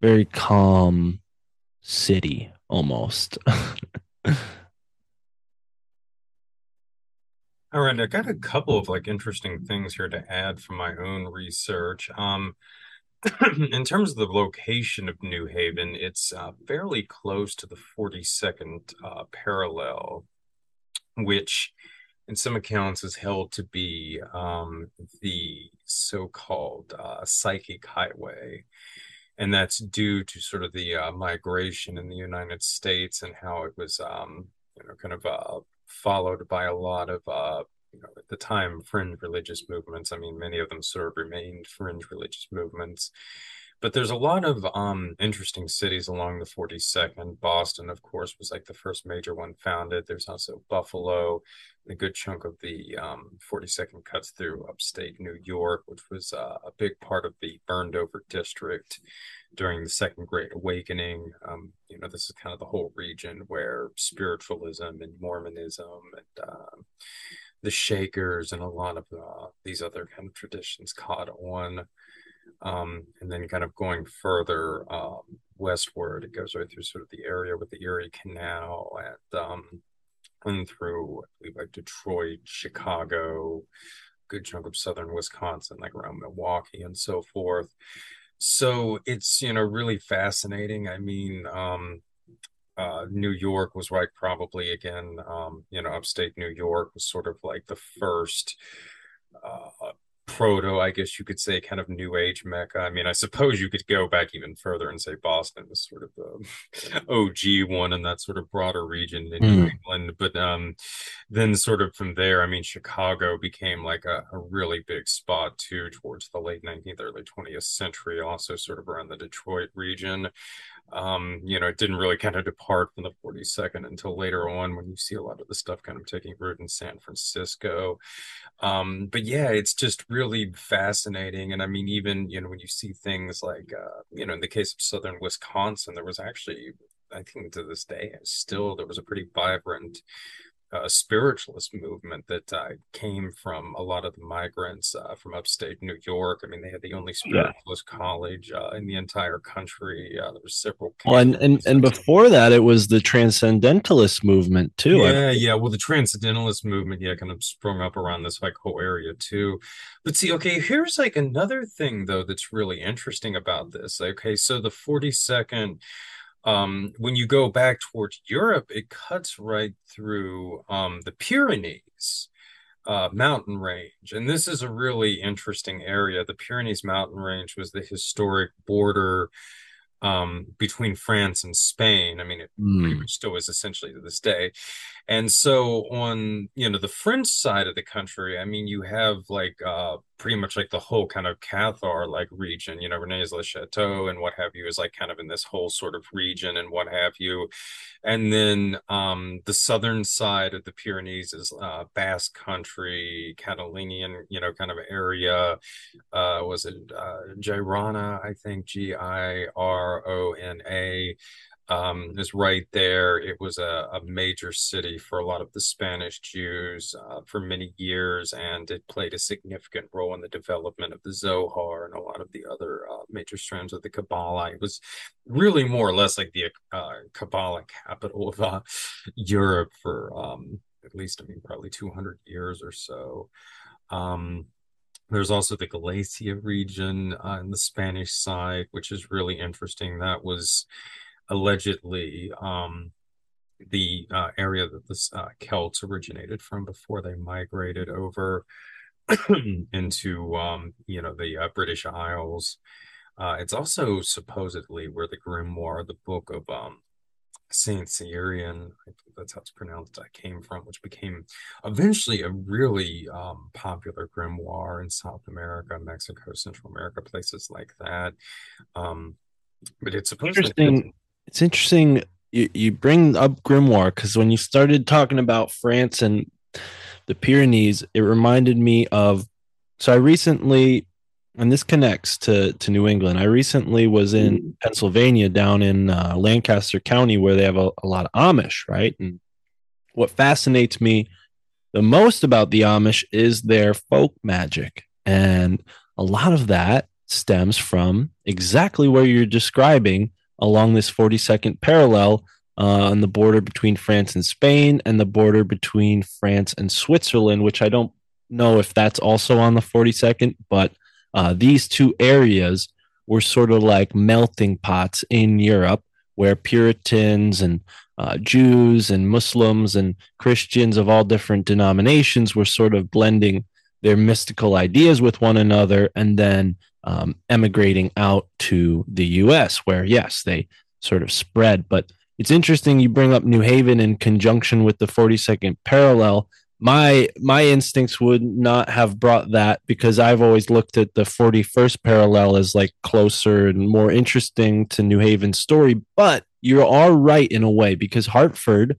very calm city almost. All right, I got a couple of like interesting things here to add from my own research. In terms of the location of New Haven, it's fairly close to the 42nd parallel, which in some accounts is held to be the so-called psychic highway. And that's due to sort of the migration in the United States and how it was followed by a lot of at the time, fringe religious movements. I mean, many of them sort of remained fringe religious movements. But there's a lot of interesting cities along the 42nd. Boston, of course, was like the first major one founded. There's also Buffalo. A good chunk of the 42nd cuts through upstate New York, which was a big part of the burned-over district during the Second Great Awakening. This is kind of the whole region where spiritualism and Mormonism and the Shakers and a lot of these other kind of traditions caught on. And then kind of going further westward, it goes right through sort of the area with the Erie Canal and through, I believe, like Detroit, Chicago, good chunk of southern Wisconsin, like around Milwaukee and so forth. So it's, really fascinating. I mean, New York was like probably, again, upstate New York was sort of like the first proto, I guess you could say, kind of New Age Mecca. I mean, I suppose you could go back even further and say Boston was sort of the OG one in that sort of broader region in New England. But then sort of from there, I mean, Chicago became like a really big spot too towards the late 19th, early 20th century, also sort of around the Detroit region. It didn't really kind of depart from the 42nd until later on when you see a lot of the stuff kind of taking root in San Francisco. But yeah, it's just really fascinating. And I mean, even, when you see things like, in the case of southern Wisconsin, there was actually I think to this day, still there was a pretty vibrant spiritualist movement that came from a lot of the migrants from upstate New York. I mean, they had the only spiritualist college in the entire country. There were several. Well, and before that, it was the transcendentalist movement too. Well, the transcendentalist movement, kind of sprung up around this like whole area too. But see, okay, here's like another thing though that's really interesting about this. Okay, so the 42nd. When you go back towards Europe, it cuts right through the Pyrenees mountain range. And this is a really interesting area. The Pyrenees mountain range was the historic border between France and Spain. I mean, it pretty much still is essentially to this day. And so on, the French side of the country, I mean, you have like pretty much like the whole kind of Cathar like region, Rennes-le-Chateau and what have you is like kind of in this whole sort of region and what have you. And then the southern side of the Pyrenees is Basque country, Catalonian, kind of area. Was it Girona? I think Girona is right there. It was a major city for a lot of the Spanish Jews for many years, and it played a significant role in the development of the Zohar and a lot of the other major strands of the Kabbalah. It was really more or less like the Kabbalah capital of Europe for at least, probably 200 years or so. There's also the Galicia region on the Spanish side, which is really interesting. That was allegedly the area that the Celts originated from before they migrated over into, the British Isles. It's also supposedly where the grimoire, the book of Saint Cyrian, I think that's how it's pronounced, came from, which became eventually a really popular grimoire in South America, Mexico, Central America, places like that. But it's supposedly interesting. It's interesting you bring up grimoire, because when you started talking about France and the Pyrenees, it reminded me of, so I recently, and this connects to New England, I recently was in Pennsylvania down in Lancaster County, where they have a lot of Amish, right? And what fascinates me the most about the Amish is their folk magic. And a lot of that stems from exactly where you're describing, along this 42nd parallel on the border between France and Spain and the border between France and Switzerland, which I don't know if that's also on the 42nd, but these two areas were sort of like melting pots in Europe, where Puritans and Jews and Muslims and Christians of all different denominations were sort of blending their mystical ideas with one another, and then emigrating out to the U.S., where, yes, they sort of spread. But it's interesting you bring up New Haven in conjunction with the 42nd parallel. My instincts would not have brought that, because I've always looked at the 41st parallel as like closer and more interesting to New Haven's story. But you are right in a way, because Hartford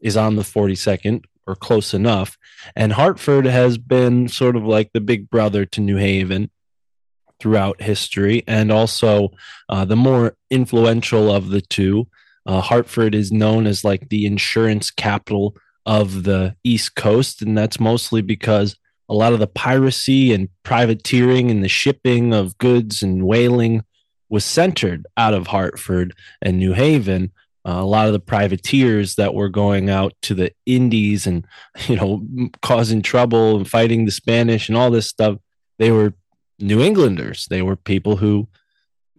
is on the 42nd, or close enough. And Hartford has been sort of like the big brother to New Haven throughout history, and also the more influential of the two. Hartford is known as like the insurance capital of the East Coast, and that's mostly because a lot of the piracy and privateering and the shipping of goods and whaling was centered out of Hartford and New Haven. A lot of the privateers that were going out to the Indies and, causing trouble and fighting the Spanish and all this stuff, they were New Englanders. They were people who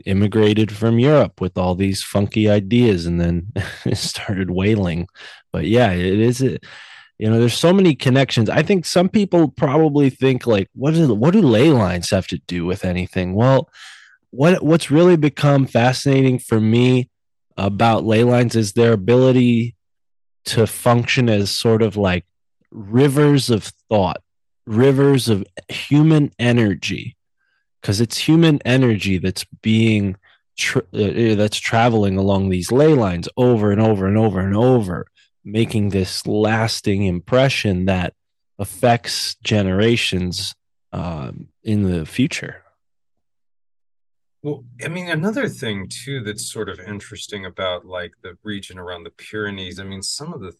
immigrated from Europe with all these funky ideas and then started whaling. But yeah, it is, there's so many connections. I think some people probably think like, what do ley lines have to do with anything? Well, what's really become fascinating for me about ley lines is their ability to function as sort of like rivers of thought, rivers of human energy, because it's human energy that's being that's traveling along these ley lines over and over and over and over, making this lasting impression that affects generations in the future. Well, I mean, another thing, too, that's sort of interesting about like the region around the Pyrenees, I mean, some of the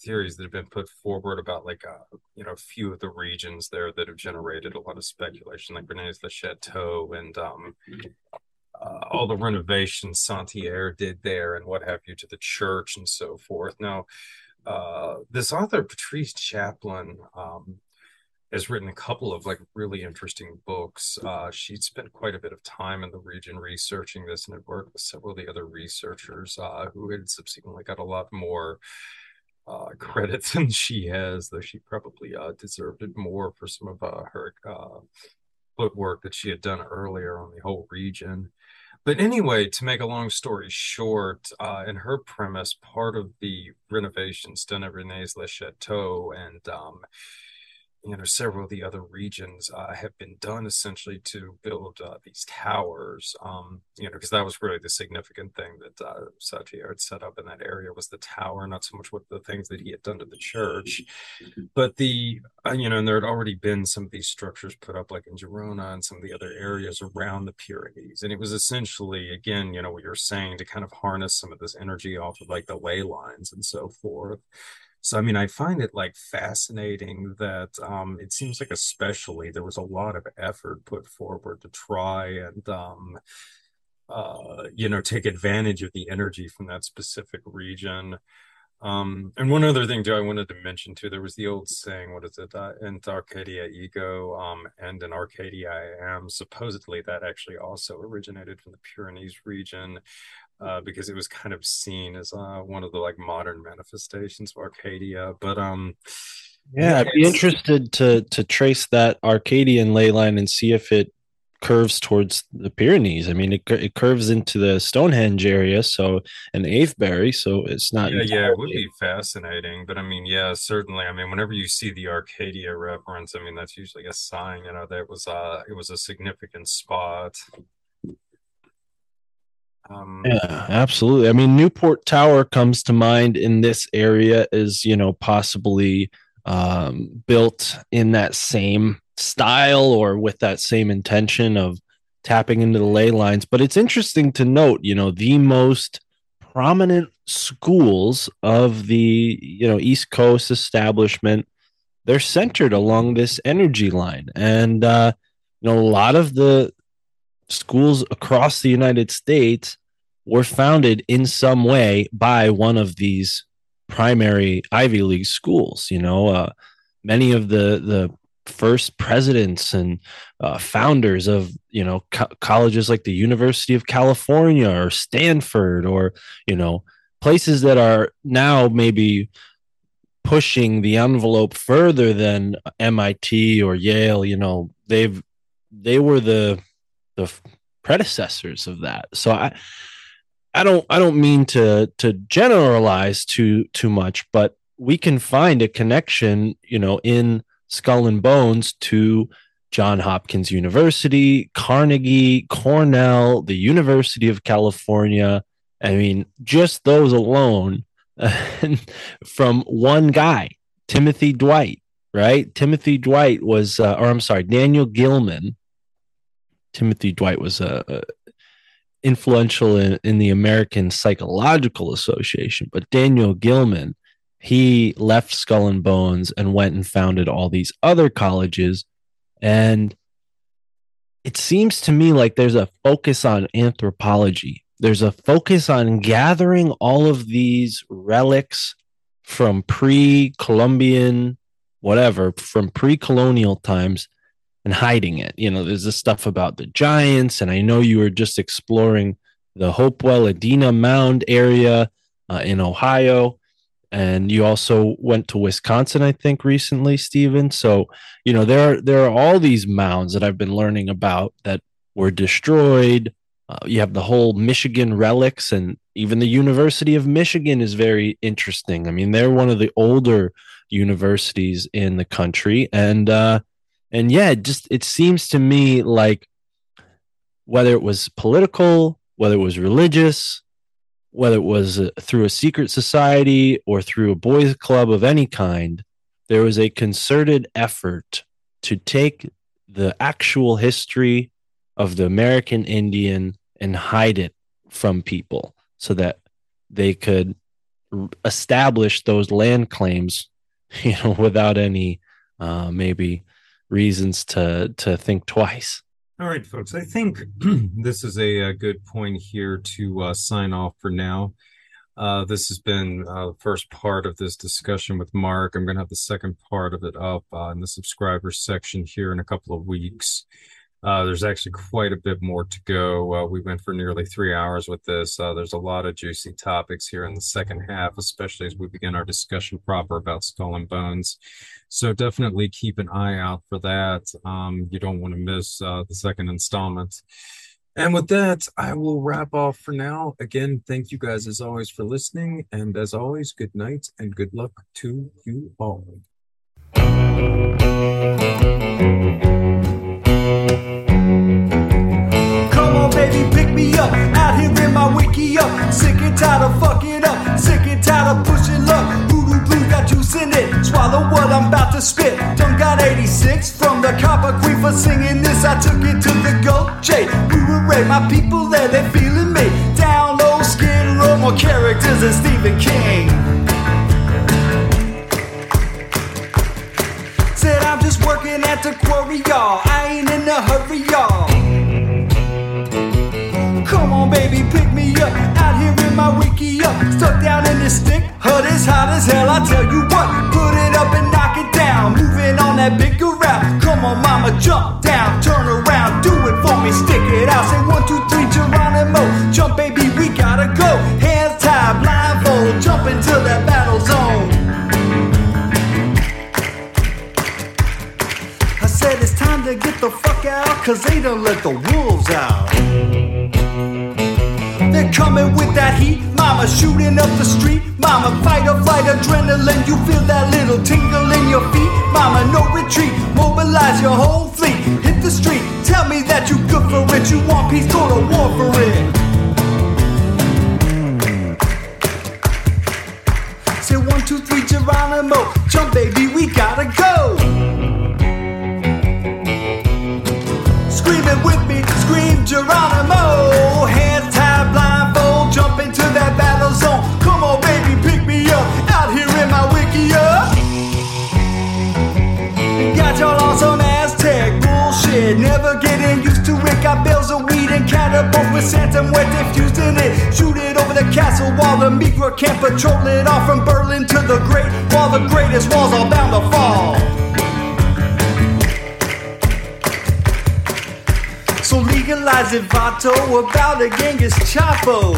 theories that have been put forward about like, a few of the regions there that have generated a lot of speculation, like René's Le Chateau and all the renovations Santerre did there and what have you to the church and so forth. Now, this author, Patrice Chaplin, has written a couple of like really interesting books. She'd spent quite a bit of time in the region researching this and had worked with several of the other researchers who had subsequently got a lot more credit than she has, though she probably deserved it more for some of her footwork that she had done earlier on the whole region. But anyway, to make a long story short, in her premise, part of the renovations done at René's Le Chateau and several of the other regions have been done essentially to build these towers, because that was really the significant thing that Santerre had set up in that area was the tower, not so much what the things that he had done to the church. But and there had already been some of these structures put up like in Girona and some of the other areas around the Pyrenees. And it was essentially, again, what you're saying, to kind of harness some of this energy off of like the ley lines and so forth. So, I mean, I find it like fascinating that it seems like especially there was a lot of effort put forward to try and, take advantage of the energy from that specific region. And one other thing, too, I wanted to mention, too, there was the old saying, what is it? In Arcadia ego, and in Arcadia I am. Supposedly that actually also originated from the Pyrenees region. Because it was kind of seen as one of the like modern manifestations of Arcadia. But I'd be interested to trace that Arcadian ley line and see if it curves towards the Pyrenees. I mean, it curves into the Stonehenge area, so an Avebury, so it's not. Yeah, it would be fascinating. But I mean, yeah, certainly. I mean, whenever you see the Arcadia reference, I mean, that's usually a sign, that was it was a significant spot. Yeah, absolutely. I mean, Newport Tower comes to mind in this area is, possibly built in that same style or with that same intention of tapping into the ley lines. But it's interesting to note, the most prominent schools of the, East Coast establishment, they're centered along this energy line. And, a lot of the schools across the United States were founded in some way by one of these primary Ivy League schools. Many of the first presidents and founders of colleges like the University of California or Stanford or places that are now maybe pushing the envelope further than MIT or Yale. They were the predecessors of that. So I don't mean to generalize too much, but we can find a connection, in Skull and Bones to John Hopkins University, Carnegie, Cornell, the University of California. I mean, just those alone from one guy, Timothy Dwight, right? Timothy Dwight was, Daniel Gilman. Timothy Dwight was influential in the American Psychological Association, but Daniel Gilman, he left Skull and Bones and went and founded all these other colleges. And it seems to me like there's a focus on anthropology. There's a focus on gathering all of these relics from pre-Columbian, whatever, from pre-colonial times, and hiding it. There's this stuff about the giants, and I know you were just exploring the Hopewell-Edina Mound area in Ohio, and you also went to Wisconsin, I think, recently, Stephen. So, there are all these mounds that I've been learning about that were destroyed. You have the whole Michigan relics, and even the University of Michigan is very interesting. I mean, they're one of the older universities in the country, and it seems to me like whether it was political, whether it was religious, whether it was through a secret society or through a boys' club of any kind, there was a concerted effort to take the actual history of the American Indian and hide it from people so that they could establish those land claims, you know, without any maybe reasons to think twice. All right, folks, I think this is a good point here to sign off for now. This has been the first part of this discussion with Mark. I'm going to have the second part of it up in the subscriber section here in a couple of weeks. There's actually quite a bit more to go. We went for nearly 3 hours with this. There's a lot of juicy topics here in the second half, especially as we begin our discussion proper about Skull and Bones. So definitely keep an eye out for that. You don't want to miss the second installment. And with that, I will wrap off for now. Again, thank you guys as always for listening. And as always, good night and good luck to you all. Baby, pick me up, out here in my wiki up. Sick and tired of fucking up, sick and tired of pushing luck. Voodoo blue got juice in it, swallow what I'm about to spit. Done got 86 from the copper queen for singing this. I took it to the gold J. Blu-ray, my people there, they feeling me. Down low, skin low, more characters than Stephen King. Said I'm just working at the quarry, y'all. I ain't in a hurry, y'all. Come on, baby, pick me up, out here in my wiki up. Stuck down in this stick, hut is hot as hell, I tell you what. Put it up and knock it down, moving on that big around. Come on, mama, jump down, turn around, do it for me, stick it out. Say 1, 2, 3, Geronimo, jump, baby, we gotta go. Hands tied, blindfold, jump into that battle zone. I said it's time to get the fuck out, cause they done let the wolves out. They're coming with that heat, mama, shooting up the street. Mama, fight or flight adrenaline, you feel that little tingle in your feet. Mama, no retreat, mobilize your whole fleet. Hit the street, tell me that you good for it. You want peace, go to war for it. Say 1, 2, 3, Geronimo, jump baby, we gotta go. Scream it with me, scream Geronimo. Hands tied, blindfold, jump into that battle zone. Come on, baby, pick me up, out here in my wiki up. Got y'all on some Aztec bullshit, never getting used to it. Got bales of weed and catapults with Santa Muerte fused in it. Shoot it over the castle wall, the Migra can't patrol it all. From Berlin to the Great Wall, the greatest walls are bound to fall. So legalize it, Vato, about a Genghis Chapo.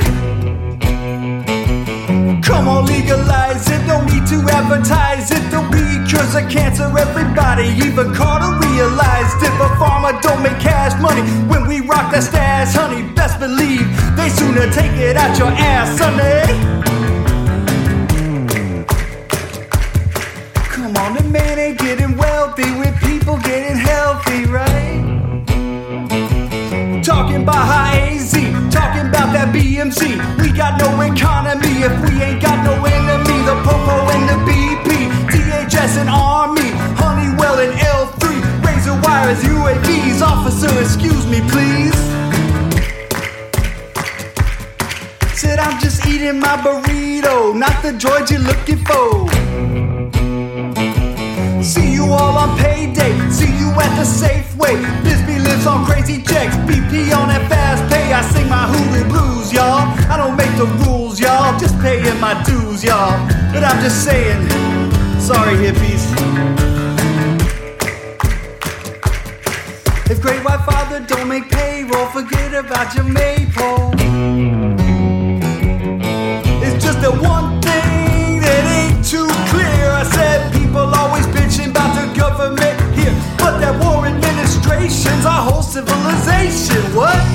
Come on, legalize it, no need to advertise it. The weed cures the cancer, everybody, even Carter realized it. But farmer don't make cash money when we rock that stash, honey. Best believe they sooner take it out your ass, sonny. Come on, the man ain't getting wealthy with people getting healthy, right? Talking about high AZ, talking about that BMC. We got no economy if we ain't got no enemy. The Popo and the BP, DHS and Army, Honeywell and L3, razor wires, UAVs. Officer, excuse me, please. Said I'm just eating my burrito, not the droid you're looking for. See you all on payday, see you at the Safeway. Bisbee lives on crazy checks, BP on that fast pay. I sing my hoodoo blues, y'all. I don't make the rules, y'all. Just paying my dues, y'all. But I'm just saying, sorry hippies. If great white father don't make payroll, forget about your maypole. It's just that one thing that ain't too clear. I said people always bitching about the government here, but that war administration's our whole civilization. What?